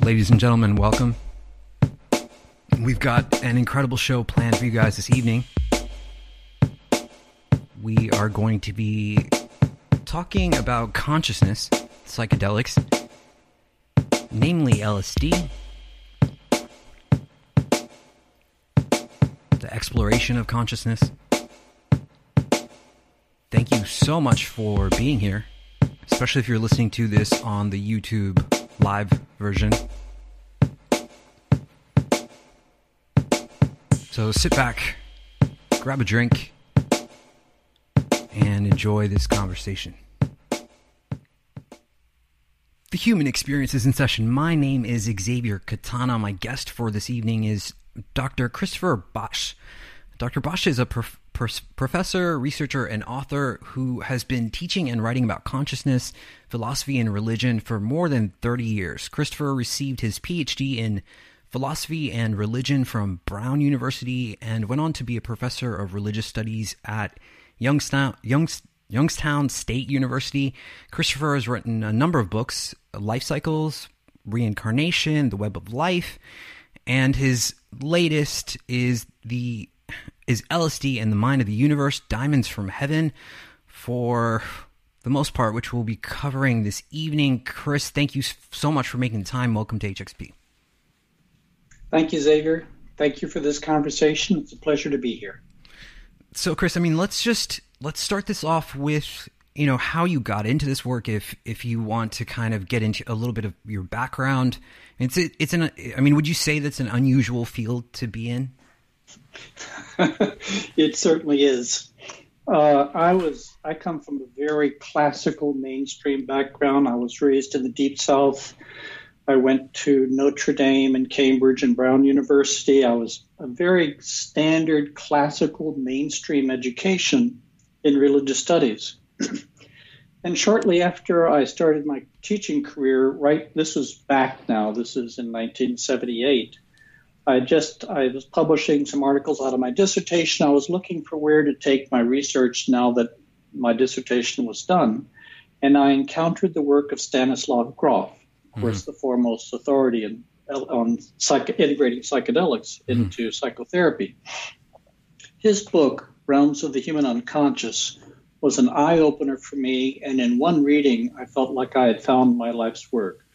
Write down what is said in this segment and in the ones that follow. Ladies and gentlemen, welcome. We've got an incredible show planned for you guys this evening. We are going to be talking about consciousness, psychedelics, namely LSD, the exploration of consciousness. Thank you so much for being here, especially if you're listening to this on the YouTube live version. So sit back, grab a drink, and enjoy this conversation. The Human Experience is in session. My name is Xavier Katana. My guest for this evening is Dr. Christopher Bache. Dr. Bache is a professor, researcher, and author who has been teaching and writing about consciousness, philosophy, and religion for more than 30 years. Christopher received his PhD in philosophy and religion from Brown University and went on to be a professor of religious studies at Youngstown State University. Christopher has written a number of books, Lifecycles, Reincarnation, The Web of Life, and his latest is LSD and the Mind of the Universe, Diamonds from Heaven, for the most part, which we'll be covering this evening. Chris, thank you so much for making the time. Welcome to HXP. Thank you, Xavier. Thank you for this conversation. It's a pleasure to be here. So, Chris, I mean, let's start this off with, you know, how you got into this work, if you want to kind of get into a little bit of your background. Would you say that's an unusual field to be in? It certainly is. I come from a very classical mainstream background. I was raised in the Deep South. I went to Notre Dame and Cambridge and Brown University. I was a very standard classical mainstream education in religious studies. And shortly after I started my teaching career, this is in 1978, I was publishing some articles out of my dissertation. I was looking for where to take my research now that my dissertation was done. And I encountered the work of Stanislav Grof, of course, the foremost authority on integrating psychedelics into psychotherapy. His book, Realms of the Human Unconscious, was an eye-opener for me. And in one reading, I felt like I had found my life's work.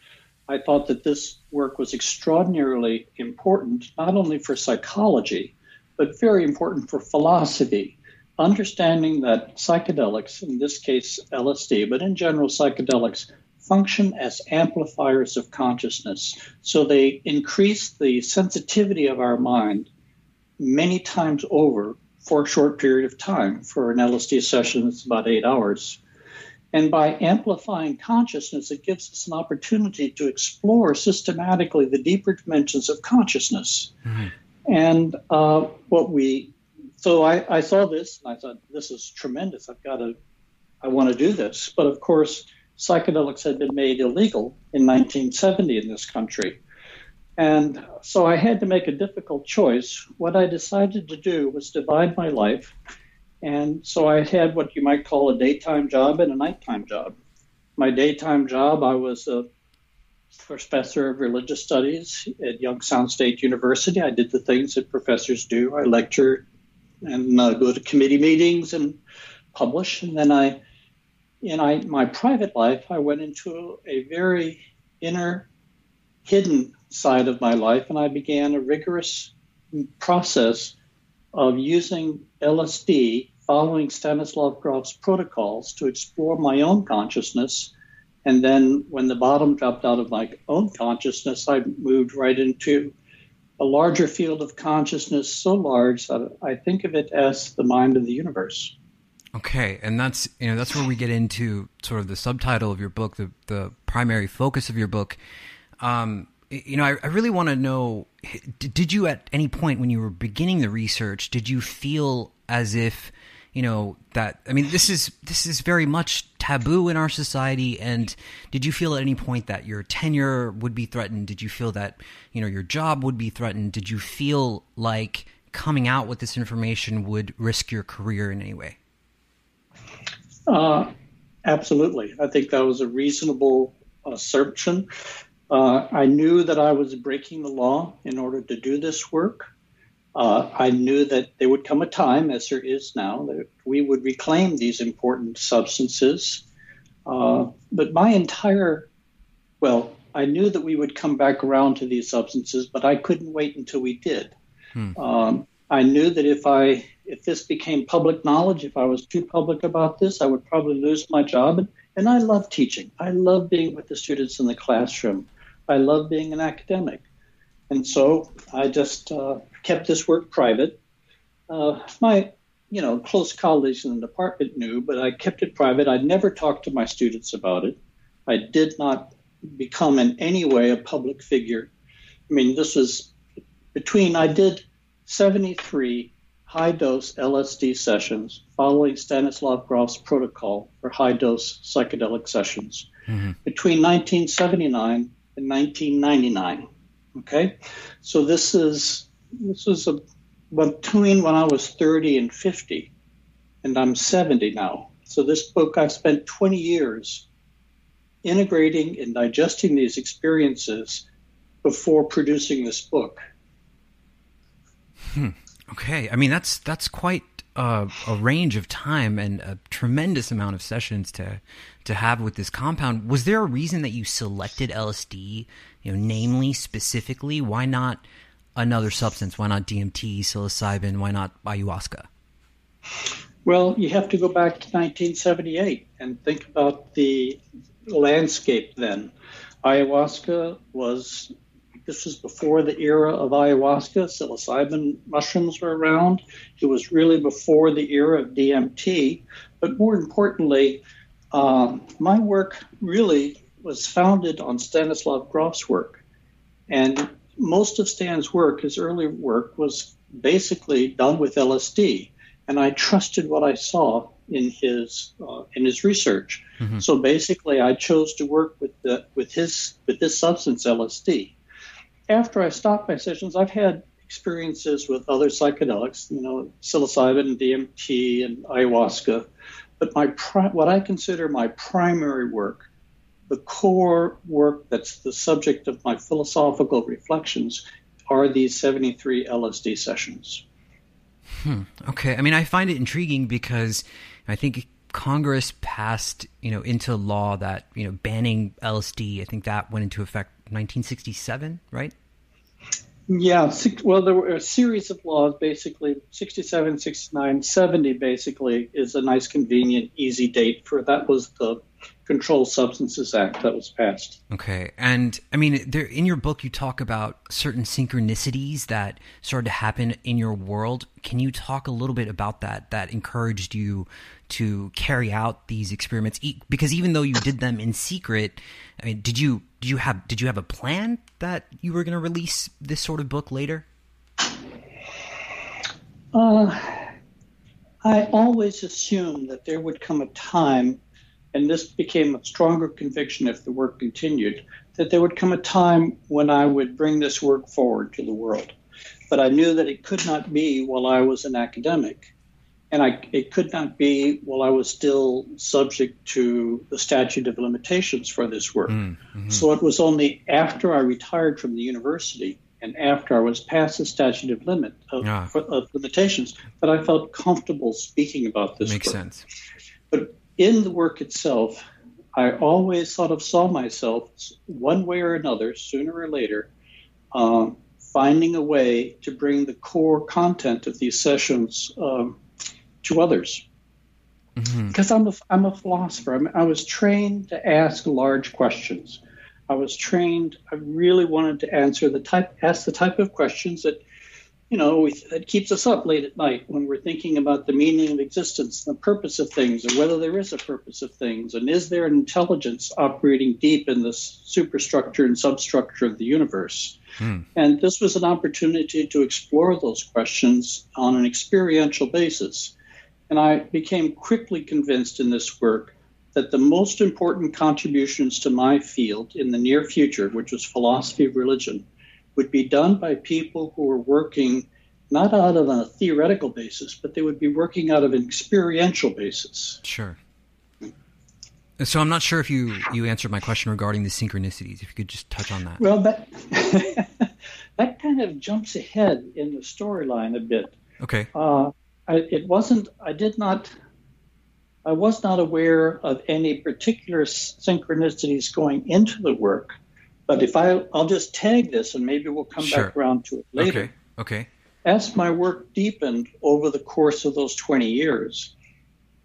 I thought that this work was extraordinarily important, not only for psychology, but very important for philosophy. Understanding that psychedelics, in this case LSD, but in general psychedelics, function as amplifiers of consciousness. So they increase the sensitivity of our mind many times over for a short period of time. For an LSD session, it's about 8 hours. And by amplifying consciousness, it gives us an opportunity to explore systematically the deeper dimensions of consciousness. Mm-hmm. And I saw this and I thought, this is tremendous. I want to do this. But of course, psychedelics had been made illegal in 1970 in this country. And so I had to make a difficult choice. What I decided to do was divide my life. And so I had what you might call a daytime job and a nighttime job. My daytime job, I was a professor of religious studies at Youngstown State University. I did the things that professors do. I lecture and go to committee meetings and publish. And then my private life, I went into a very inner, hidden side of my life, and I began a rigorous process of using LSD, following Stanislav Grof's protocols to explore my own consciousness. And then when the bottom dropped out of my own consciousness, I moved right into a larger field of consciousness so large that I think of it as the mind of the universe. Okay, and that's where we get into sort of the subtitle of your book, the primary focus of your book. I really want to know, did you at any point when you were beginning the research, did you feel as if, this is very much taboo in our society, and did you feel at any point that your tenure would be threatened? Did you feel that, your job would be threatened? Did you feel like coming out with this information would risk your career in any way? Absolutely. I think that was a reasonable assumption. I knew that I was breaking the law in order to do this work. I knew that there would come a time, as there is now, that we would reclaim these important substances. But I knew that we would come back around to these substances, but I couldn't wait until we did. I knew that if this became public knowledge, if I was too public about this, I would probably lose my job. And I love teaching. I love being with the students in the classroom. I love being an academic. And so I just kept this work private. My close colleagues in the department knew, but I kept it private. I never talked to my students about it. I did not become in any way a public figure. I did 73 high-dose LSD sessions following Stanislav Grof's protocol for high-dose psychedelic sessions between 1979 and 1999. Okay, so between when I was 30 and 50, and I'm 70 now. So this book, I've spent 20 years integrating and digesting these experiences before producing this book. Okay, that's quite a range of time and a tremendous amount of sessions to have with this compound. Was there a reason that you selected LSD, specifically? Why not another substance? Why not DMT, psilocybin? Why not ayahuasca? Well, you have to go back to 1978 and think about the landscape then. This was before the era of ayahuasca. Psilocybin mushrooms were around. It was really before the era of DMT. But more importantly, my work really was founded on Stanislav Grof's work. And most of Stan's work, his early work, was basically done with LSD. And I trusted what I saw in his research. So basically, I chose to work with this substance, LSD. After I stopped my sessions, I've had experiences with other psychedelics, psilocybin and DMT and ayahuasca. But what I consider my primary work, the core work that's the subject of my philosophical reflections, are these 73 LSD sessions. Okay. I find it intriguing because I think Congress passed, into law that, banning LSD. I think that went into effect 1967, right? Yeah. Well, there were a series of laws, basically 67, 69, 70, basically, is a nice, convenient, easy date for that. Was the Controlled Substances Act that was passed. Okay. And in your book, you talk about certain synchronicities that started to happen in your world. Can you talk a little bit about that encouraged you to carry out these experiments? Because even though you did them in secret, did you have a plan that you were going to release this sort of book later? I always assumed that there would come a time, and this became a stronger conviction if the work continued, that there would come a time when I would bring this work forward to the world. But I knew that it could not be while I was an academic, and it could not be while I was still subject to the statute of limitations for this work. So it was only after I retired from the university and after I was past the statute of limitations that I felt comfortable speaking about this work. Makes sense. But in the work itself, I always sort of saw myself one way or another, sooner or later, finding a way to bring the core content of these sessions to others, because I'm a philosopher. I was trained to ask large questions. I was trained. I really wanted to ask the type of questions that, you know, that keeps us up late at night when we're thinking about the meaning of existence, the purpose of things, or whether there is a purpose of things, and is there an intelligence operating deep in the superstructure and substructure of the universe? Hmm. And this was an opportunity to explore those questions on an experiential basis. And I became quickly convinced in this work that the most important contributions to my field in the near future, which was philosophy of religion, would be done by people who were working not out of a theoretical basis, but they would be working out of an experiential basis. Sure. So I'm not sure if you answered my question regarding the synchronicities, if you could just touch on that. Well, that kind of jumps ahead in the storyline a bit. Okay. I was not aware of any particular synchronicities going into the work, but if I'll just tag this and maybe we'll come Sure. back around to it later. Okay. As my work deepened over the course of those 20 years,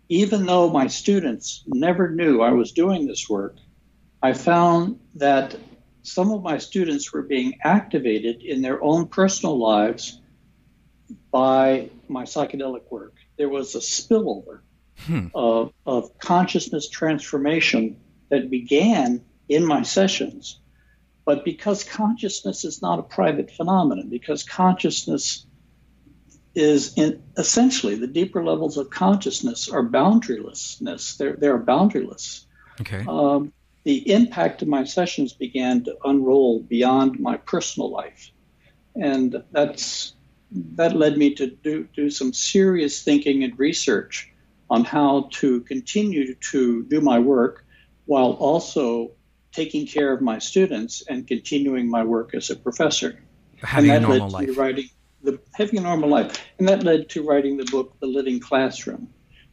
even though my students never knew I was doing this work, I found that some of my students were being activated in their own personal lives by my psychedelic work. There was a spillover. Hmm. Of consciousness transformation that began in my sessions. But because consciousness is not a private phenomenon, because consciousness is essentially the deeper levels of consciousness are boundarylessness. They're boundaryless. Okay. The impact of my sessions began to unroll beyond my personal life. And that led me to do some serious thinking and research on how to continue to do my work while also taking care of my students and continuing my work as a professor. Having a normal life. And that led to writing the book, The Living Classroom,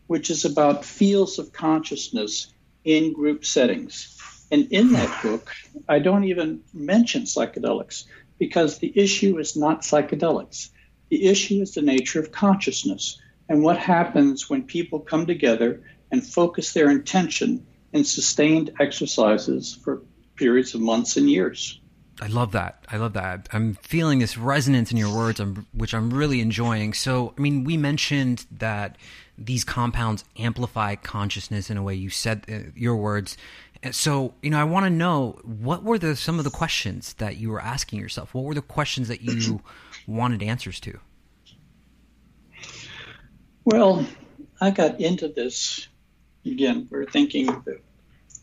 which is about fields of consciousness in group settings. And in that book, I don't even mention psychedelics because the issue is not psychedelics. The issue is the nature of consciousness. And what happens when people come together and focus their intention in sustained exercises for periods of months and years. I love that. I'm feeling this resonance in your words, which I'm really enjoying. So, I mean, we mentioned that these compounds amplify consciousness in a way you said your words. So, you know, I want to know, what were some of the questions that you were asking yourself? What were the questions that you wanted answers to? Well, I got into this, again, we're thinking the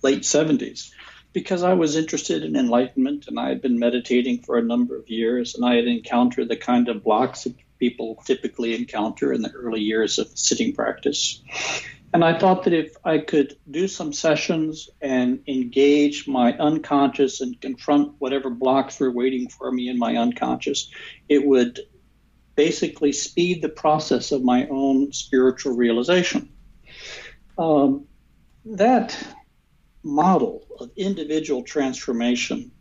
late 70s, because I was interested in enlightenment and I had been meditating for a number of years and I had encountered the kind of blocks that people typically encounter in the early years of sitting practice. And I thought that if I could do some sessions and engage my unconscious and confront whatever blocks were waiting for me in my unconscious, it would basically speed the process of my own spiritual realization. That model of individual transformation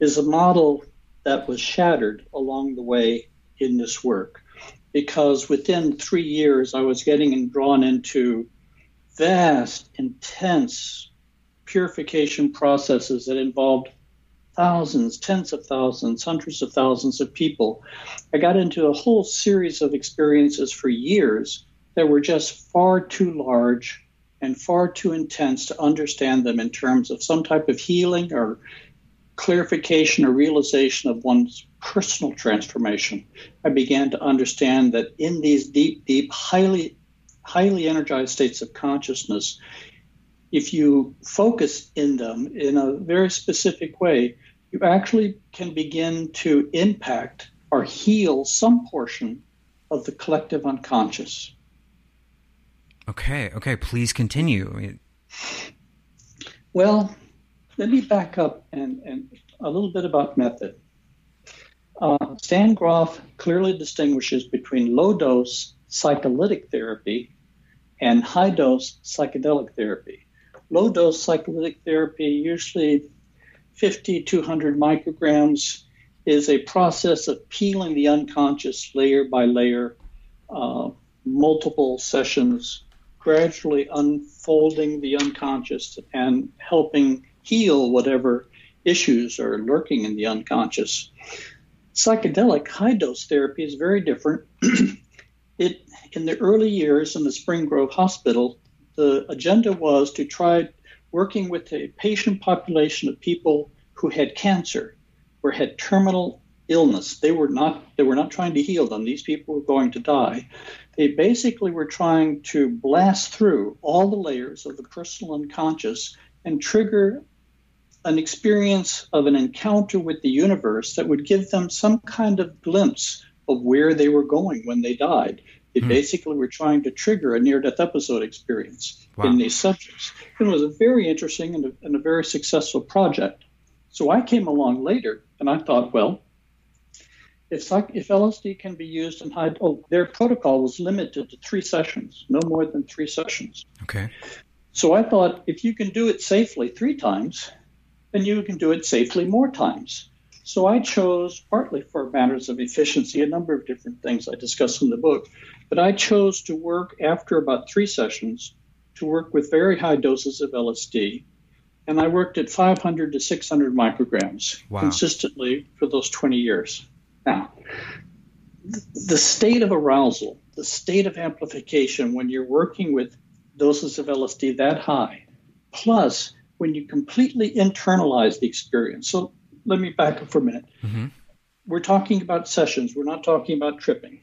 is a model that was shattered along the way in this work, because within 3 years I was getting drawn into vast, intense purification processes that involved thousands, tens of thousands, hundreds of thousands of people. I got into a whole series of experiences for years that were just far too large and far too intense to understand them in terms of some type of healing or clarification or realization of one's personal transformation. I began to understand that in these deep, deep, highly energized states of consciousness, if you focus in them in a very specific way, you actually can begin to impact or heal some portion of the collective unconscious. Okay, please continue. Well, let me back up and a little bit about method. Stan Grof clearly distinguishes between low-dose psycholytic therapy and high-dose psychedelic therapy. Low-dose psychedelic therapy, usually 50, 200 micrograms, is a process of peeling the unconscious layer by layer, multiple sessions, gradually unfolding the unconscious and helping heal whatever issues are lurking in the unconscious. Psychedelic high-dose therapy is very different. In the early years in the Spring Grove Hospital, the agenda was to try working with a patient population of people who had cancer or had terminal illness. They were not trying to heal them. These people were going to die. They basically were trying to blast through all the layers of the personal unconscious and trigger an experience of an encounter with the universe that would give them some kind of glimpse of where they were going when they died. They basically were trying to trigger a near-death episode experience in these subjects. It was a very interesting and a very successful project. So I came along later, and I thought, well, if LSD can be used in high... Oh, their protocol was limited to 3 sessions, no more than 3 sessions. Okay. So I thought, if you can do it safely 3 times, then you can do it safely more times. So I chose, partly for matters of efficiency, a number of different things I discuss in the book, but I chose to work after about 3 sessions to work with very high doses of LSD, and I worked at 500 to 600 micrograms consistently for those 20 years. Now, the state of arousal, the state of amplification when you're working with doses of LSD that high, plus when you completely internalize the experience. So let me back up for a minute. Mm-hmm. We're talking about sessions. We're not talking about tripping.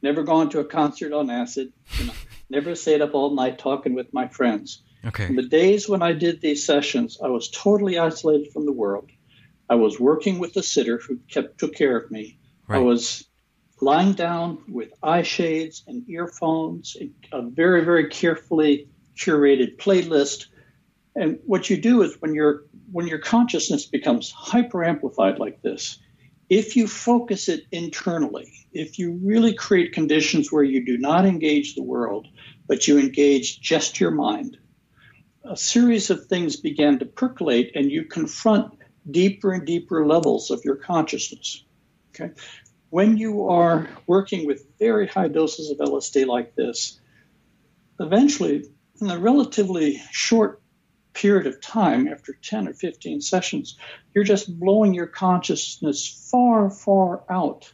Never gone to a concert on acid. You know, never stayed up all night talking with my friends. Okay. In the days when I did these sessions, I was totally isolated from the world. I was working with a sitter who took care of me. Right. I was lying down with eye shades and earphones, and a very, very carefully curated playlist. And what you do is when your consciousness becomes hyper-amplified like this, if you focus it internally, if you really create conditions where you do not engage the world, but you engage just your mind, a series of things began to percolate and you confront deeper and deeper levels of your consciousness. Okay? When you are working with very high doses of LSD like this, eventually, in a relatively short period of time, after 10 or 15 sessions, you're just blowing your consciousness far, far out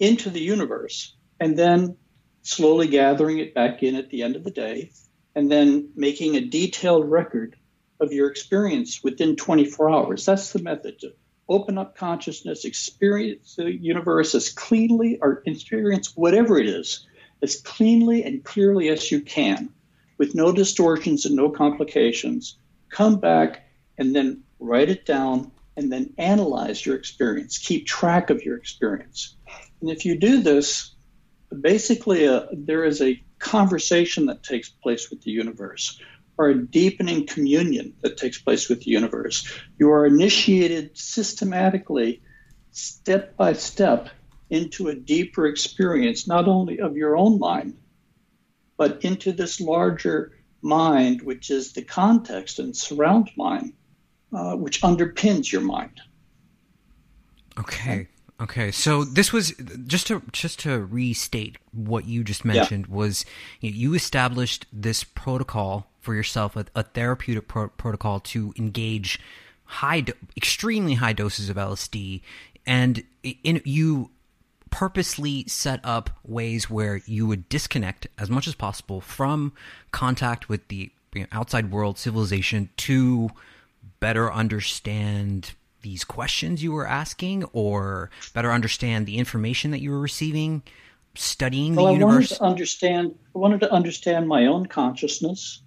into the universe, and then slowly gathering it back in at the end of the day, and then making a detailed record of your experience within 24 hours. That's the method: to open up consciousness, experience the universe as cleanly, or experience whatever it is, as cleanly and clearly as you can, with no distortions and no complications, come back and then write it down and then analyze your experience, keep track of your experience. And if you do this, basically there is a conversation that takes place with the universe, or a deepening communion that takes place with the universe. You are initiated systematically, step by step, into a deeper experience, not only of your own mind, but into this larger mind, which is the context and surround mind, which underpins your mind. Okay. Okay. So this was just to restate what you just mentioned, was you established this protocol for yourself, a therapeutic protocol to engage extremely high doses of LSD, and you purposely set up ways where you would disconnect as much as possible from contact with the outside world, civilization, to better understand these questions you were asking, or better understand the information that you were receiving, studying the universe. I wanted to understand my own consciousness,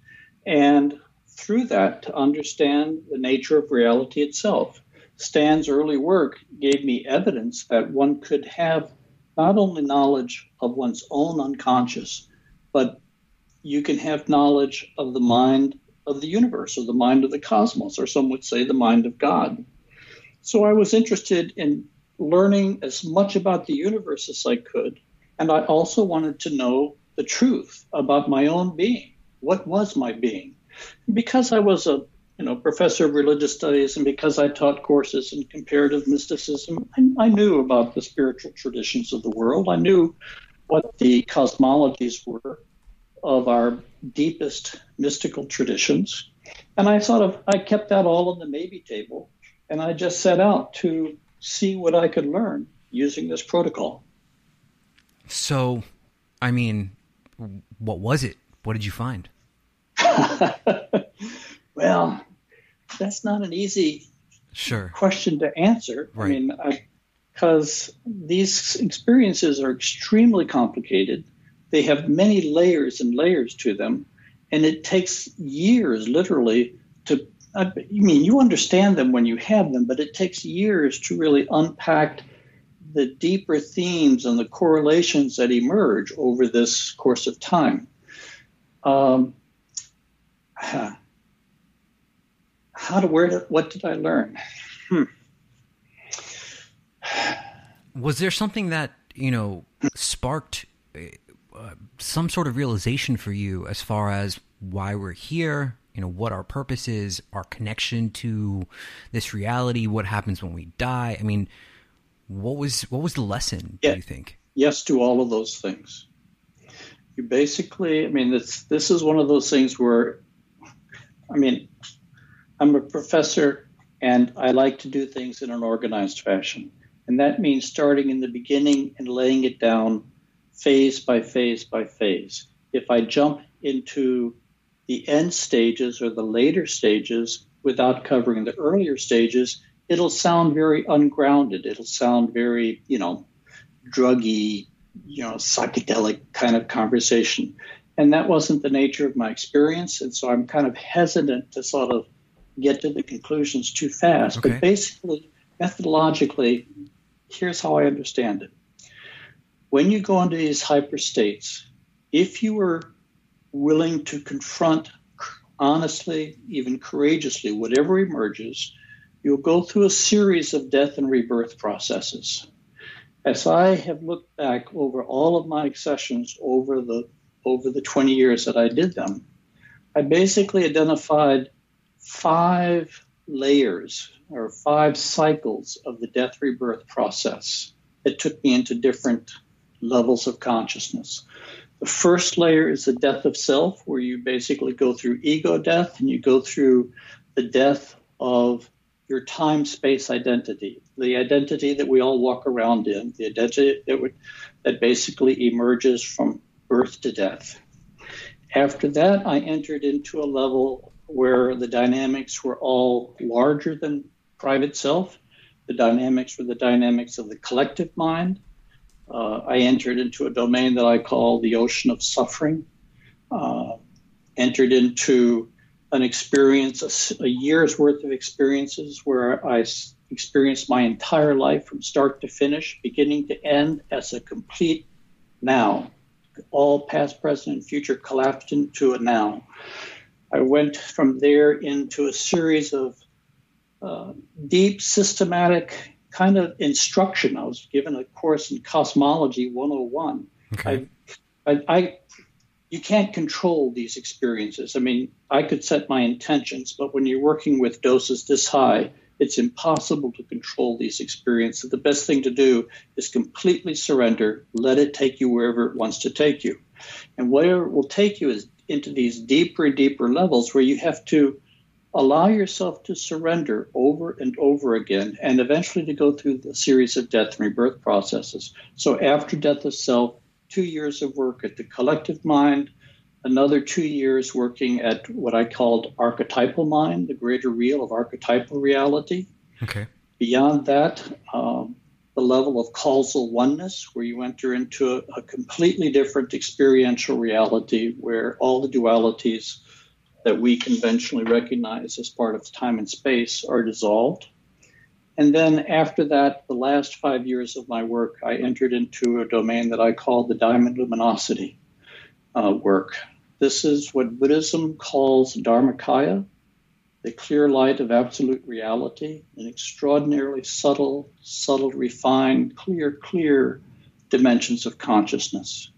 and through that to understand the nature of reality itself. Stan's early work gave me evidence that one could have not only knowledge of one's own unconscious, but you can have knowledge of the mind of the universe, or the mind of the cosmos, or some would say the mind of God. So I was interested in learning as much about the universe as I could, and I also wanted to know the truth about my own being. What was my being? Because I was a professor of religious studies, and because I taught courses in comparative mysticism, I knew about the spiritual traditions of the world. I knew what the cosmologies were of our deepest mystical traditions. And I kept that all on the maybe table, and I just set out to see what I could learn using this protocol. So, I mean, what was it? What did you find? Well, that's not an easy question to answer. Right. I mean, because these experiences are extremely complicated. They have many layers and layers to them. And it takes years, literally, to, I mean, you understand them when you have them, but it takes years to really unpack the deeper themes and the correlations that emerge over this course of time. What did I learn? Was there something that, you know, sparked some sort of realization for you as far as why we're here, you know, what our purpose is, our connection to this reality, what happens when we die? I mean, what was the lesson, do you think? Yes to all of those things. You basically, I mean, this is one of those things where, I mean, I'm a professor and I like to do things in an organized fashion. And that means starting in the beginning and laying it down phase by phase by phase. If I jump into the end stages or the later stages without covering the earlier stages, it'll sound very ungrounded. It'll sound very, you know, druggy, you know, psychedelic kind of conversation. And that wasn't the nature of my experience. And so I'm kind of hesitant to sort of get to the conclusions too fast. Okay. But basically, methodologically, here's how I understand it. When you go into these hyperstates, if you were willing to confront honestly, even courageously, whatever emerges, you'll go through a series of death and rebirth processes. As I have looked back over all of my sessions over the 20 years that I did them, I basically identified 5 layers or 5 cycles of the death rebirth process that took me into different levels of consciousness. The first layer is the death of self, where you basically go through ego death and you go through the death of your time-space identity, the identity that we all walk around in, the identity that basically emerges from birth to death. After that, I entered into a level where the dynamics were all larger than private self. The dynamics were the dynamics of the collective mind. I entered into a domain that I call the ocean of suffering, entered into an experience, a year's worth of experiences where I experienced my entire life from start to finish, beginning to end, as a complete now. All past, present, and future collapsed into a now. I went from there into a series of deep, systematic kind of instruction. I was given a course in Cosmology 101. Okay. You can't control these experiences. I mean, I could set my intentions, but when you're working with doses this high, it's impossible to control these experiences. The best thing to do is completely surrender, let it take you wherever it wants to take you. And where it will take you is into these deeper and deeper levels where you have to allow yourself to surrender over and over again, and eventually to go through the series of death and rebirth processes. So after death of self, 2 years of work at the collective mind, another 2 years working at what I called archetypal mind, the greater real of archetypal reality. Okay. Beyond that, the level of causal oneness, where you enter into a completely different experiential reality where all the dualities that we conventionally recognize as part of time and space are dissolved. And then after that, the last 5 years of my work, I entered into a domain that I call the diamond luminosity work. This is what Buddhism calls Dharmakaya, the clear light of absolute reality, an extraordinarily subtle, refined, clear dimensions of consciousness.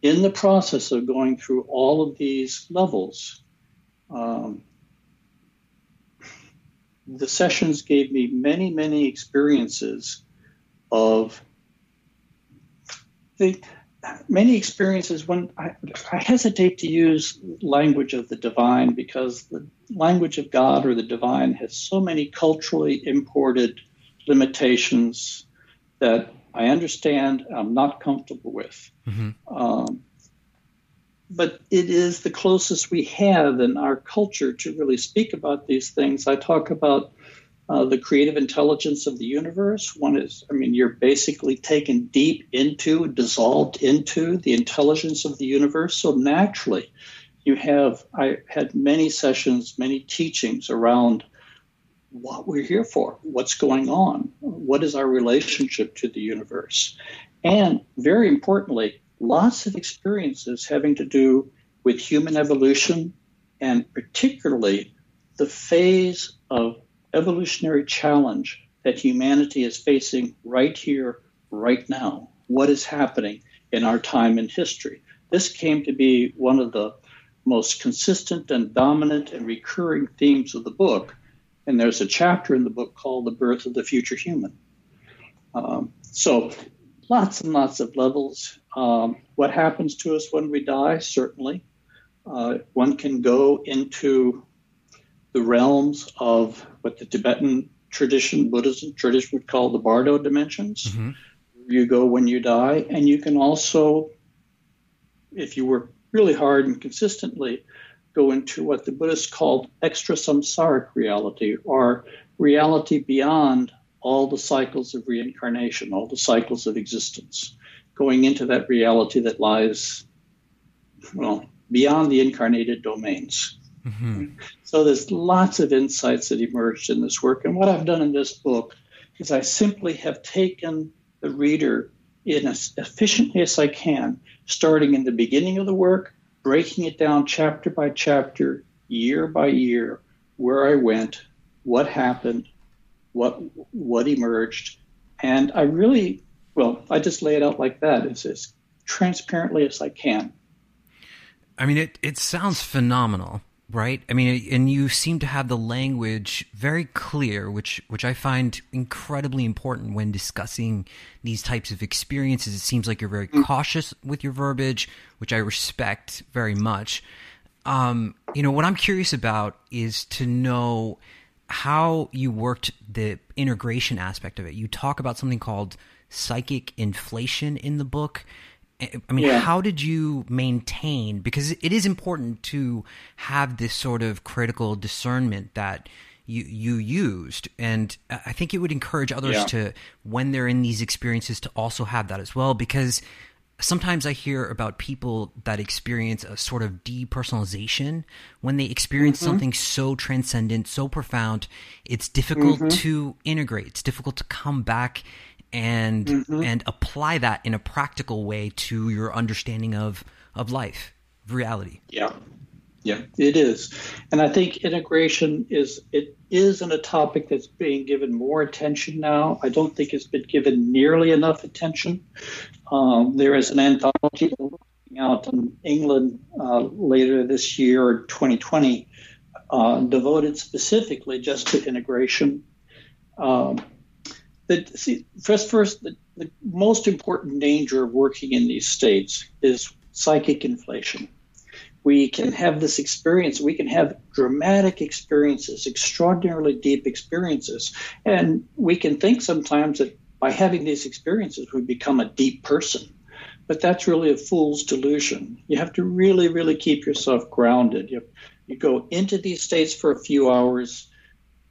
In the process of going through all of these levels, the sessions gave me many, many experiences of many experiences when I hesitate to use language of the divine, because the language of God or the divine has so many culturally imported limitations that I understand I'm not comfortable with. Mm-hmm. But it is the closest we have in our culture to really speak about these things. I talk about the creative intelligence of the universe. One is, you're basically taken deep into, dissolved into the intelligence of the universe. So naturally, I had many sessions, many teachings around what we're here for, what's going on, what is our relationship to the universe. And very importantly, lots of experiences having to do with human evolution, and particularly the phase of evolutionary challenge that humanity is facing right here, right now. What is happening in our time in history? This came to be one of the most consistent and dominant and recurring themes of the book. And there's a chapter in the book called The Birth of the Future Human. So lots and lots of levels. What happens to us when we die, certainly. One can go into the realms of what the Tibetan tradition, Buddhism tradition, would call the bardo dimensions. Mm-hmm. You go when you die, and you can also, if you work really hard and consistently, go into what the Buddhists called extra samsaric reality, or reality beyond all the cycles of reincarnation, all the cycles of existence, going into that reality that lies, beyond the incarnated domains. Mm-hmm. So there's lots of insights that emerged in this work. And what I've done in this book is I simply have taken the reader in as efficiently as I can, starting in the beginning of the work, breaking it down chapter by chapter, year by year, where I went, what happened, what emerged. And I really, I just lay it out like that, as transparently as I can. It sounds phenomenal. Right. And you seem to have the language very clear, which I find incredibly important when discussing these types of experiences. It seems like you're very cautious with your verbiage, which I respect very much. What I'm curious about is to know how you worked the integration aspect of it. You talk about something called psychic inflation in the book. How did you maintain, because it is important to have this sort of critical discernment that you used, and I think it would encourage others to, when they're in these experiences, to also have that as well, because sometimes I hear about people that experience a sort of depersonalization when they experience something so transcendent, so profound, it's difficult to integrate, it's difficult to come back and and apply that in a practical way to your understanding of life, of reality. Yeah, it is. And I think integration isn't a topic that's being given more attention now. I don't think it's been given nearly enough attention. There is an anthology out in England later this year, 2020, devoted specifically just to integration. The most important danger of working in these states is psychic inflation. We can have this experience. We can have dramatic experiences, extraordinarily deep experiences. And we can think sometimes that by having these experiences, we become a deep person. But that's really a fool's delusion. You have to really, really keep yourself grounded. You go into these states for a few hours.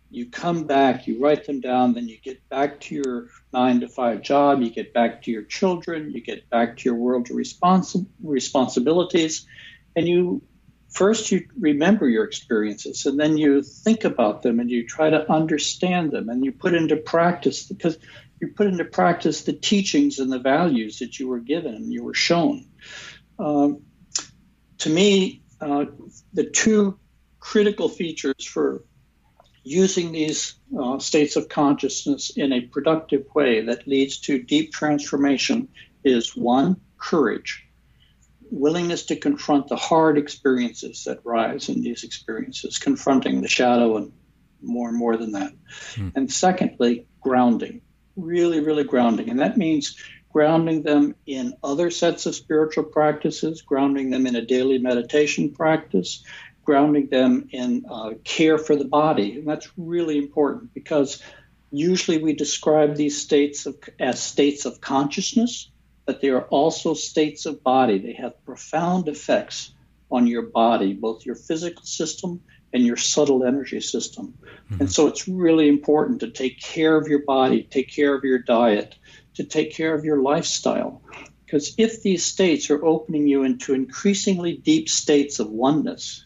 You come back, you write them down, then you get back to your 9-to-5 job, you get back to your children, you get back to your world responsibilities, and you remember your experiences, and then you think about them, and you try to understand them, and you put into practice, because you put into practice the teachings and the values that you were given and you were shown. To me, the two critical features for using these states of consciousness in a productive way that leads to deep transformation is, one, courage, willingness to confront the hard experiences that rise in these experiences, confronting the shadow and more than that. And secondly, grounding, really, really grounding. And that means grounding them in other sets of spiritual practices, grounding them in a daily meditation practice, grounding them in care for the body. And that's really important because usually we describe these states as states of consciousness, but they are also states of body. They have profound effects on your body, both your physical system and your subtle energy system. Mm-hmm. And so it's really important to take care of your body, take care of your diet, to take care of your lifestyle. Because if these states are opening you into increasingly deep states of oneness,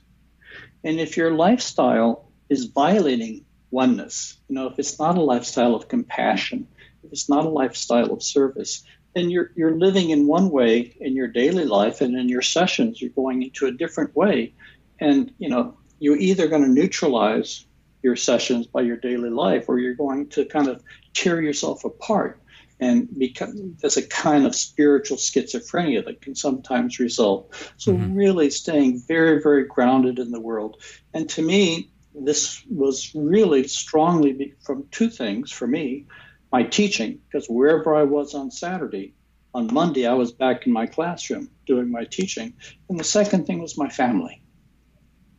and if your lifestyle is violating oneness, you know, if it's not a lifestyle of compassion, if it's not a lifestyle of service, then you're living in one way in your daily life, and in your sessions, you're going into a different way. And, you know, you're either going to neutralize your sessions by your daily life, or you're going to kind of tear yourself apart. And become, there's a kind of spiritual schizophrenia that can sometimes result. So really staying very, very grounded in the world. And to me, this was really strongly from two things for me. My teaching, because wherever I was on Saturday, on Monday I was back in my classroom doing my teaching. And the second thing was my family,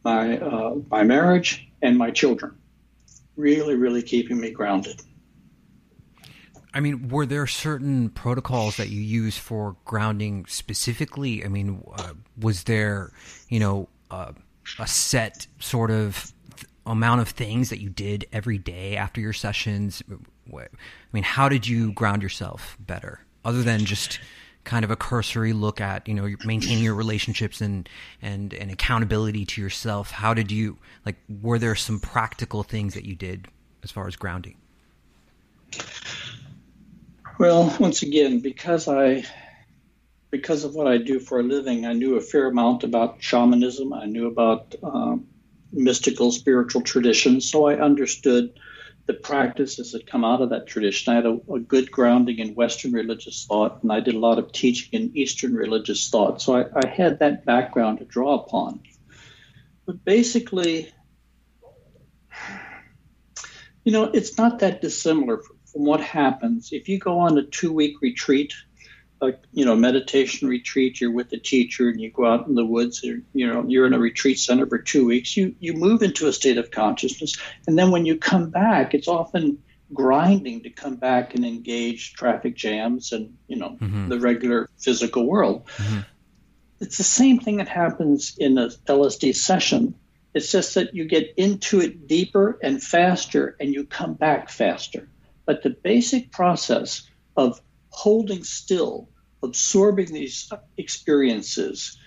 my marriage and my children, really, really keeping me grounded. I mean, were there certain protocols that you use for grounding specifically? I mean, was there, you know, a set sort of amount of things that you did every day after your sessions? I mean, how did you ground yourself better other than just kind of a cursory look at, you know, maintaining your relationships and accountability to yourself? How did you, like, were there some practical things that you did as far as grounding? Well, once again, because of what I do for a living, I knew a fair amount about shamanism. I knew about mystical spiritual traditions, so I understood the practices that come out of that tradition. I had a good grounding in Western religious thought, and I did a lot of teaching in Eastern religious thought, so I had that background to draw upon. But basically, you know, it's not that dissimilar from what happens if you go on a 2-week retreat, like, you know, meditation retreat, you're with a teacher and you go out in the woods, or, you know, you're in a retreat center for 2 weeks, you move into a state of consciousness. And then when you come back, it's often grinding to come back and engage traffic jams and, you know, the regular physical world. It's the same thing that happens in an LSD session. It's just that you get into it deeper and faster and you come back faster. But the basic process of holding still, absorbing these experiences,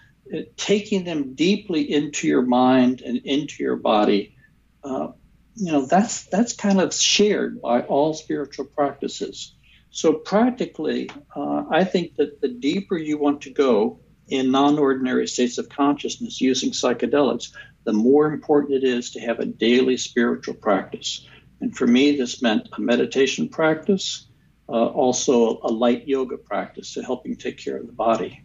taking them deeply into your mind and into your body, you know, that's kind of shared by all spiritual practices. So practically, I think that the deeper you want to go in non-ordinary states of consciousness using psychedelics, the more important it is to have a daily spiritual practice. And for me, this meant a meditation practice, also a light yoga practice to helping take care of the body.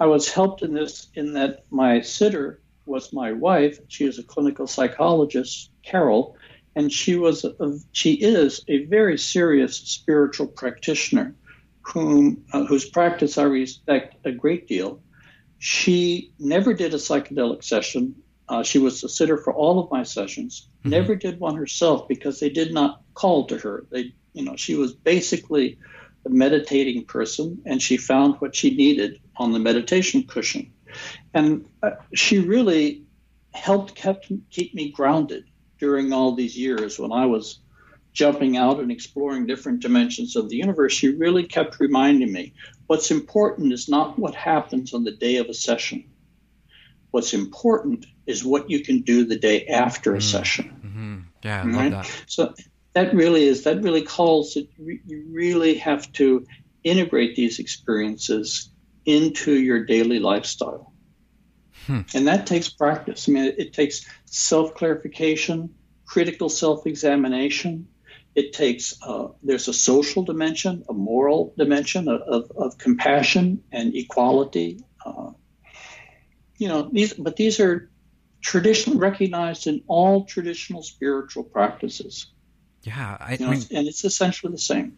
I was helped in this in that my sitter was my wife. She is a clinical psychologist, Carol, and she is a very serious spiritual practitioner whose practice I respect a great deal. She never did a psychedelic session. She was the sitter for all of my sessions, never did one herself because they did not call to her. They, you know, she was basically a meditating person, and she found what she needed on the meditation cushion. And she really helped keep me grounded during all these years when I was jumping out and exploring different dimensions of the universe. She really kept reminding me what's important is not what happens on the day of a session. What's important is what you can do the day after a session. Yeah, I love that. So that really calls it. You really have to integrate these experiences into your daily lifestyle. And that takes practice. I mean, it takes self-clarification, critical self-examination. It takes, there's a social dimension, a moral dimension of compassion and equality, you know, these are traditionally recognized in all traditional spiritual practices. Yeah, I mean, and it's essentially the same.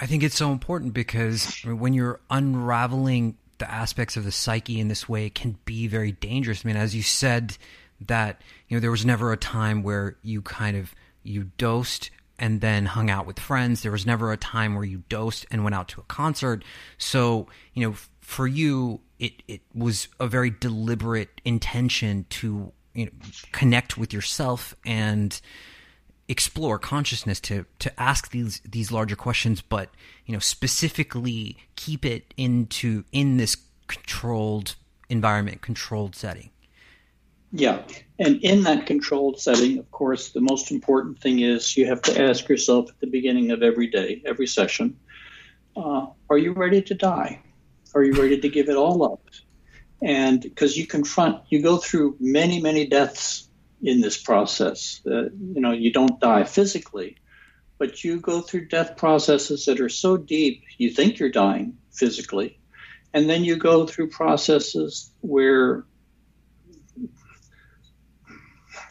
I think it's so important because when you're unraveling the aspects of the psyche in this way, it can be very dangerous. I mean, as you said, that, you know, there was never a time where you kind of, you dosed and then hung out with friends. There was never a time where you dosed and went out to a concert. So, you know, for you, it was a very deliberate intention to, you know, connect with yourself and explore consciousness, to ask these larger questions, but, you know, specifically keep it in this controlled environment, controlled setting. Yeah. And in that controlled setting, of course, the most important thing is you have to ask yourself at the beginning of every day, every session, are you ready to die? Are you ready to give it all up? And because you go through many, many deaths in this process. You know, you don't die physically, but you go through death processes that are so deep, you think you're dying physically. And then you go through processes where,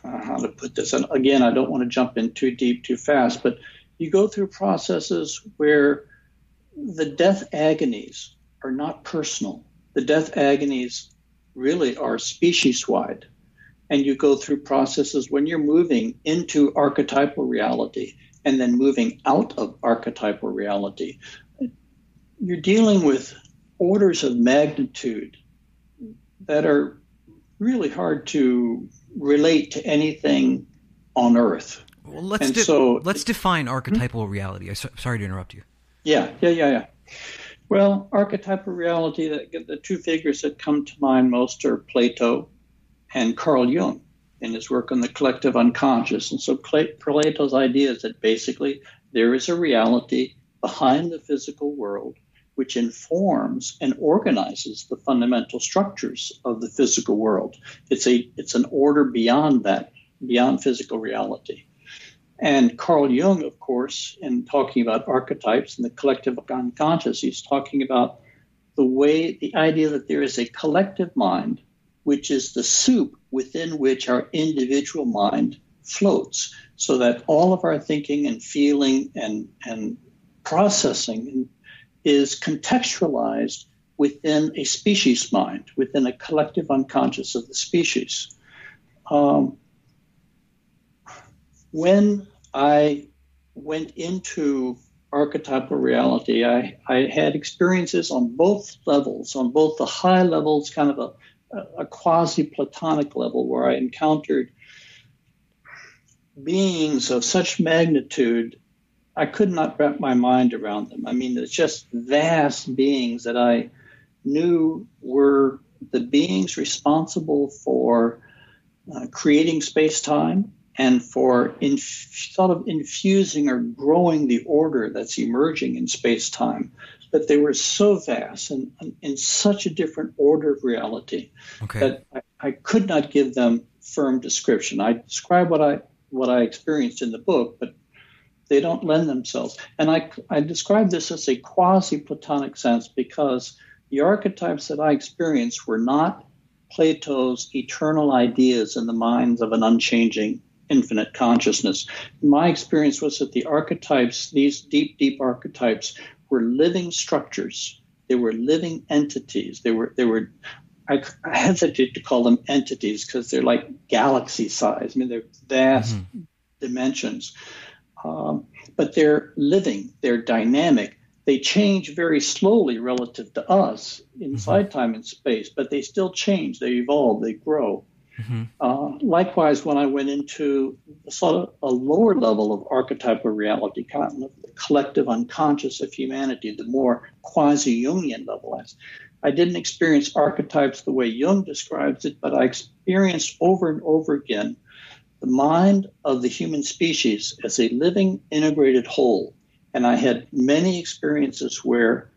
how to put this, and again, I don't want to jump in too deep too fast, but you go through processes where the death agonies are not personal. The death agonies really are species-wide. And you go through processes when you're moving into archetypal reality and then moving out of archetypal reality. You're dealing with orders of magnitude that are really hard to relate to anything on Earth. Well, let's define archetypal reality. Sorry to interrupt you. Yeah. Well, archetypal reality, the two figures that come to mind most are Plato and Carl Jung in his work on the collective unconscious. And so Plato's idea is that basically there is a reality behind the physical world which informs and organizes the fundamental structures of the physical world. It's an order beyond that, beyond physical reality. And Carl Jung, of course, in talking about archetypes and the collective unconscious, he's talking about the idea that there is a collective mind, which is the soup within which our individual mind floats, so that all of our thinking and feeling and processing is contextualized within a species mind, within a collective unconscious of the species. When I went into archetypal reality, I had experiences on both levels, on both the high levels, kind of a quasi-Platonic level where I encountered beings of such magnitude, I could not wrap my mind around them. I mean, it's just vast beings that I knew were the beings responsible for creating space-time and for infusing or growing the order that's emerging in space-time. But they were so vast and in such a different order of reality that I could not give them firm description. I describe what I experienced in the book, but they don't lend themselves. And I describe this as a quasi-Platonic sense because the archetypes that I experienced were not Plato's eternal ideas in the minds of an unchanging infinite consciousness. My experience was that the archetypes, these deep, deep archetypes, were living structures. They were living entities. They were. I hesitate to call them entities because they're like galaxy size. I mean, they're vast dimensions, but they're living. They're dynamic. They change very slowly relative to us inside time and space, but they still change. They evolve. They grow. Likewise, when I went into sort of a lower level of archetypal reality, kind of the collective unconscious of humanity, the more quasi-Jungian level, I didn't experience archetypes the way Jung describes it, but I experienced over and over again the mind of the human species as a living, integrated whole. And I had many experiences where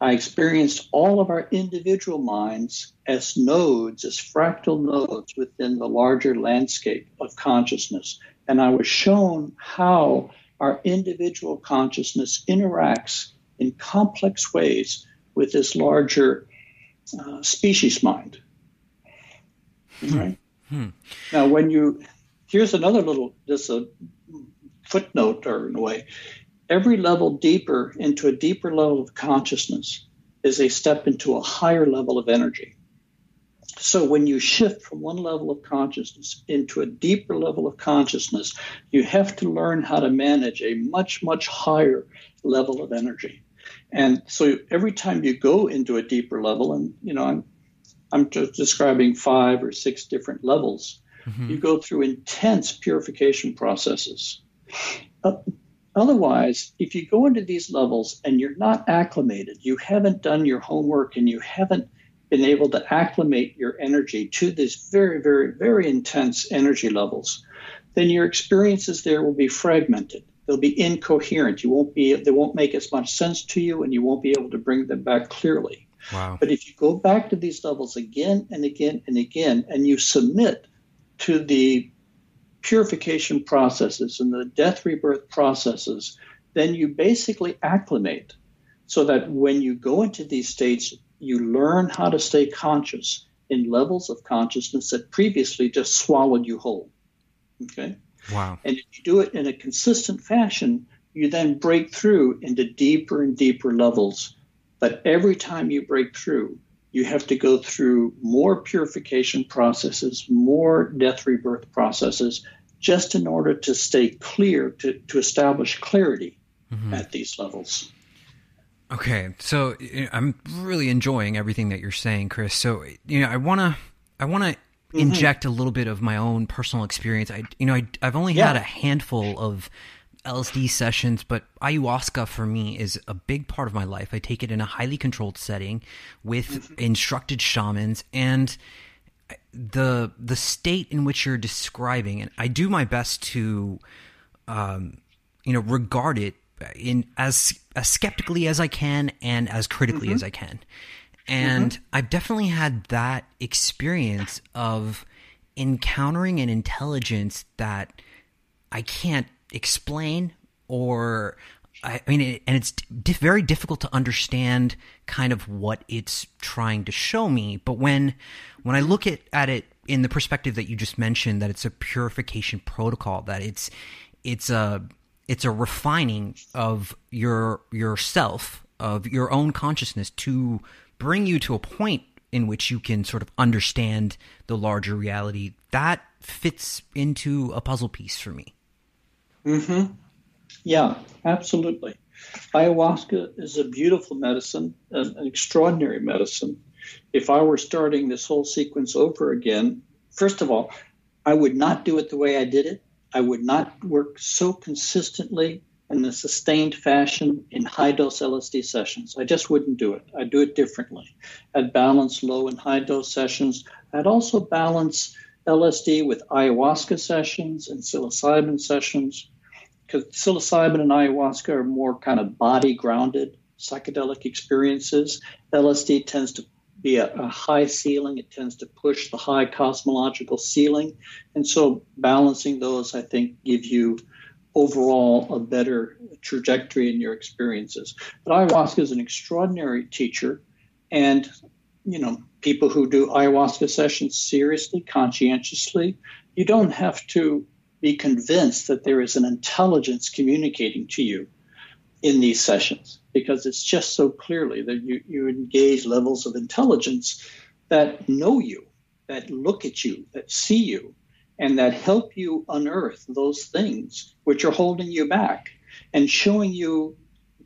I experienced all of our individual minds as nodes, as fractal nodes within the larger landscape of consciousness. And I was shown how our individual consciousness interacts in complex ways with this larger species mind. Right? Now, here's another little footnote, or in a way, Every level deeper into a deeper level of consciousness is a step into a higher level of energy. So when you shift from one level of consciousness into a deeper level of consciousness, you have to learn how to manage a much, much higher level of energy. And so every time you go into a deeper level, and you know, I'm just describing 5 or 6 different levels, mm-hmm. you go through intense purification processes. Otherwise, if you go into these levels and you're not acclimated, you haven't done your homework and you haven't been able to acclimate your energy to these very, very, very intense energy levels, then your experiences there will be fragmented. They'll be incoherent. They won't make as much sense to you, and you won't be able to bring them back clearly. Wow. But if you go back to these levels again and again and again, and you submit to the purification processes and the death rebirth processes, then you basically acclimate, so that when you go into these states, you learn how to stay conscious in levels of consciousness that previously just swallowed you whole. Okay. Wow. And if you do it in a consistent fashion, you then break through into deeper and deeper levels. But every time you break through, you have to go through more purification processes, more death rebirth processes, just in order to stay clear, to establish clarity mm-hmm. at these levels. Okay. So I'm really enjoying everything that you're saying, Chris. So, you know, I want to inject a little bit of my own personal experience. I've only had a handful of LSD sessions, but ayahuasca for me is a big part of my life. I take it in a highly controlled setting with instructed shamans, and the state in which you're describing, and I do my best to, regard it in as skeptically as I can and as critically as I can. And I've definitely had that experience of encountering an intelligence that I can't explain, or it's very difficult to understand kind of what it's trying to show me. But when I look at it in the perspective that you just mentioned, that it's a purification protocol, that it's a refining of yourself, of your own consciousness, to bring you to a point in which you can sort of understand the larger reality, that fits into a puzzle piece for me. Mm-hmm. Yeah, absolutely. Ayahuasca is a beautiful medicine, an extraordinary medicine. If I were starting this whole sequence over again, first of all, I would not do it the way I did it. I would not work so consistently in a sustained fashion in high-dose LSD sessions. I just wouldn't do it. I'd do it differently. I'd balance low and high-dose sessions. I'd also balance LSD with ayahuasca sessions and psilocybin sessions, because psilocybin and ayahuasca are more kind of body-grounded psychedelic experiences. LSD tends to be a high ceiling. It tends to push the high cosmological ceiling. And so balancing those, I think, give you overall a better trajectory in your experiences. But ayahuasca is an extraordinary teacher, and people who do ayahuasca sessions seriously, conscientiously, you don't have to be convinced that there is an intelligence communicating to you in these sessions, because it's just so clearly that you engage levels of intelligence that know you, that look at you, that see you, and that help you unearth those things which are holding you back and showing you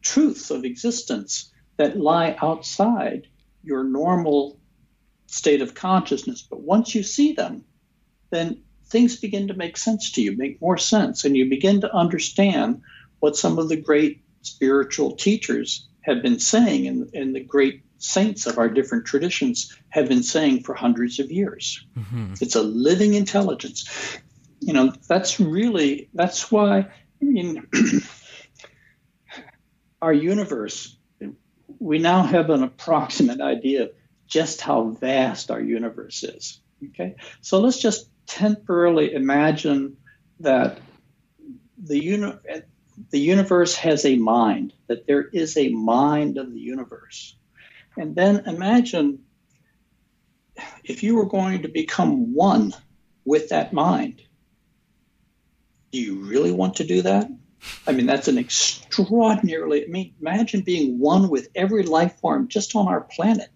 truths of existence that lie outside your normal state of consciousness. But once you see them, then things begin to make sense to you, make more sense, and you begin to understand what some of the great spiritual teachers have been saying and the great saints of our different traditions have been saying for hundreds of years. Mm-hmm. It's a living intelligence. That's why our universe, we now have an approximate idea of just how vast our universe is. Okay. So let's just temporarily imagine that the universe has a mind, that there is a mind of the universe. And then imagine if you were going to become one with that mind. Do you really want to do that? I mean, that's an extraordinarily, I mean, imagine being one with every life form just on our planet,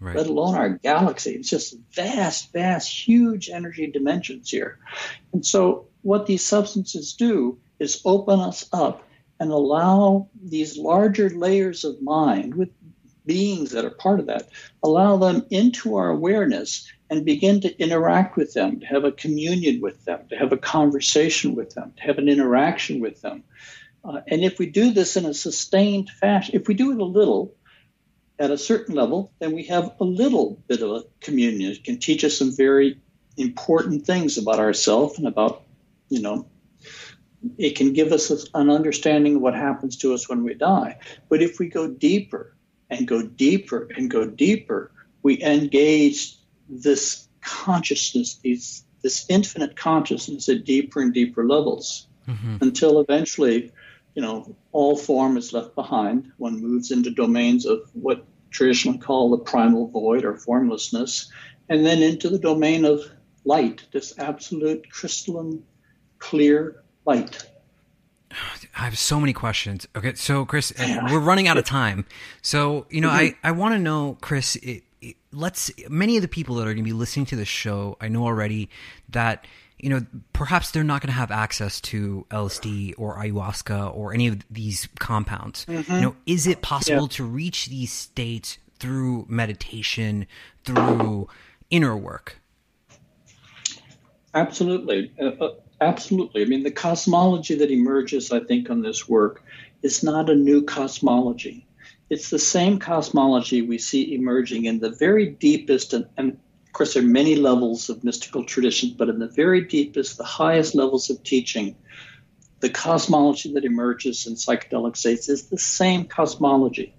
right, let alone our galaxy. It's just vast, vast, huge energy dimensions here. And so what these substances do is open us up and allow these larger layers of mind with beings that are part of that, allow them into our awareness and begin to interact with them, to have a communion with them, to have a conversation with them, to have an interaction with them. And if we do this in a sustained fashion, if we do it a little at a certain level, then we have a little bit of a communion. It can teach us some very important things about ourselves and about, you know, it can give us an understanding of what happens to us when we die. But if we go deeper and go deeper and go deeper, we engage this consciousness, this infinite consciousness at deeper and deeper levels, mm-hmm, until eventually, you know, all form is left behind. One moves into domains of what traditionally call the primal void or formlessness, and then into the domain of light, this absolute crystalline, clear light. I have so many questions. Okay, so Chris, we're running out of time. So, you know, mm-hmm, I want to know, Chris, many of the people that are going to be listening to this show, I know already that, you know, perhaps they're not going to have access to LSD or ayahuasca or any of these compounds. Mm-hmm. You know, is it possible to reach these states through meditation, through inner work? Absolutely. Absolutely. I mean, the cosmology that emerges, I think, on this work is not a new cosmology. It's the same cosmology we see emerging in the very deepest, and of course there are many levels of mystical traditions, but in the very deepest, the highest levels of teaching, the cosmology that emerges in psychedelic states is the same cosmology.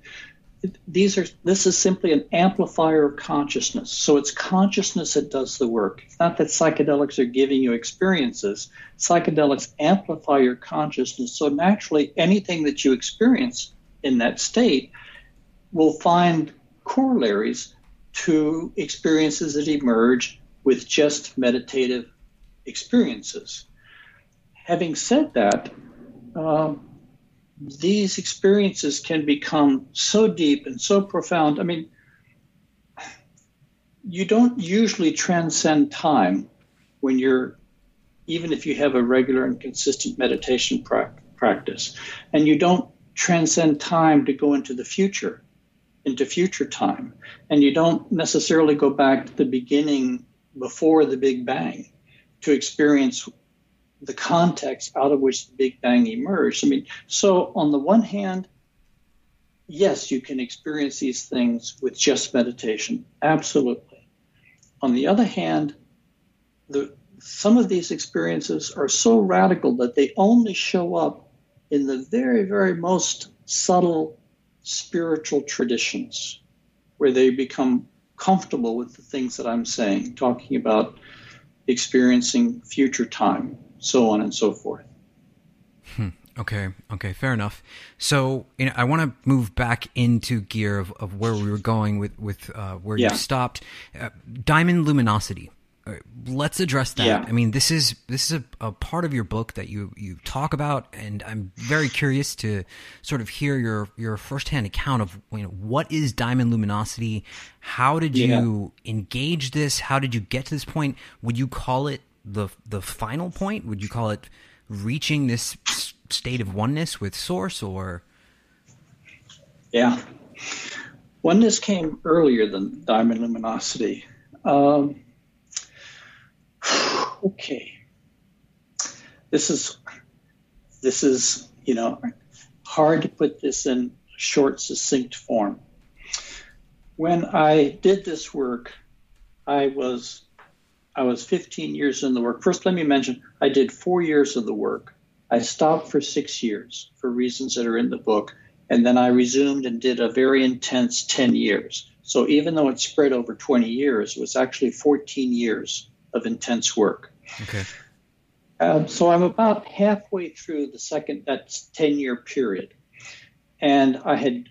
This is simply an amplifier of consciousness. So it's consciousness that does the work. It's not that psychedelics are giving you experiences. Psychedelics amplify your consciousness. So naturally, anything that you experience in that state will find corollaries to experiences that emerge with just meditative experiences. Having said that, these experiences can become so deep and so profound. I mean, you don't usually transcend time when even if you have a regular and consistent meditation practice, and you don't transcend time to go into the future, into future time, and you don't necessarily go back to the beginning before the Big Bang to experience the context out of which the Big Bang emerged. I mean, so on the one hand, yes, you can experience these things with just meditation, absolutely. On the other hand, some of these experiences are so radical that they only show up in the very, very most subtle spiritual traditions, where they become comfortable with the things that I'm saying, talking about experiencing future time, so on and so forth. Okay, fair enough. So, you know, I want to move back into gear of where we were going with where you stopped. Diamond luminosity. Let's address that. Yeah. I mean, this is a part of your book that you talk about, and I'm very curious to sort of hear your firsthand account of, you know, what is diamond luminosity? How did you engage this? How did you get to this point? Would you call it the final point? Would you call it reaching this state of oneness with Source, or? Yeah. Oneness came earlier than diamond luminosity. Okay. This is, you know, hard to put this in short, succinct form. When I did this work, I was 15 years in the work. First, let me mention, I did 4 years of the work. I stopped for 6 years for reasons that are in the book. And then I resumed and did a very intense 10 years. So even though it spread over 20 years, it was actually 14 years of intense work. Okay. So I'm about halfway through that 10-year period. And I had,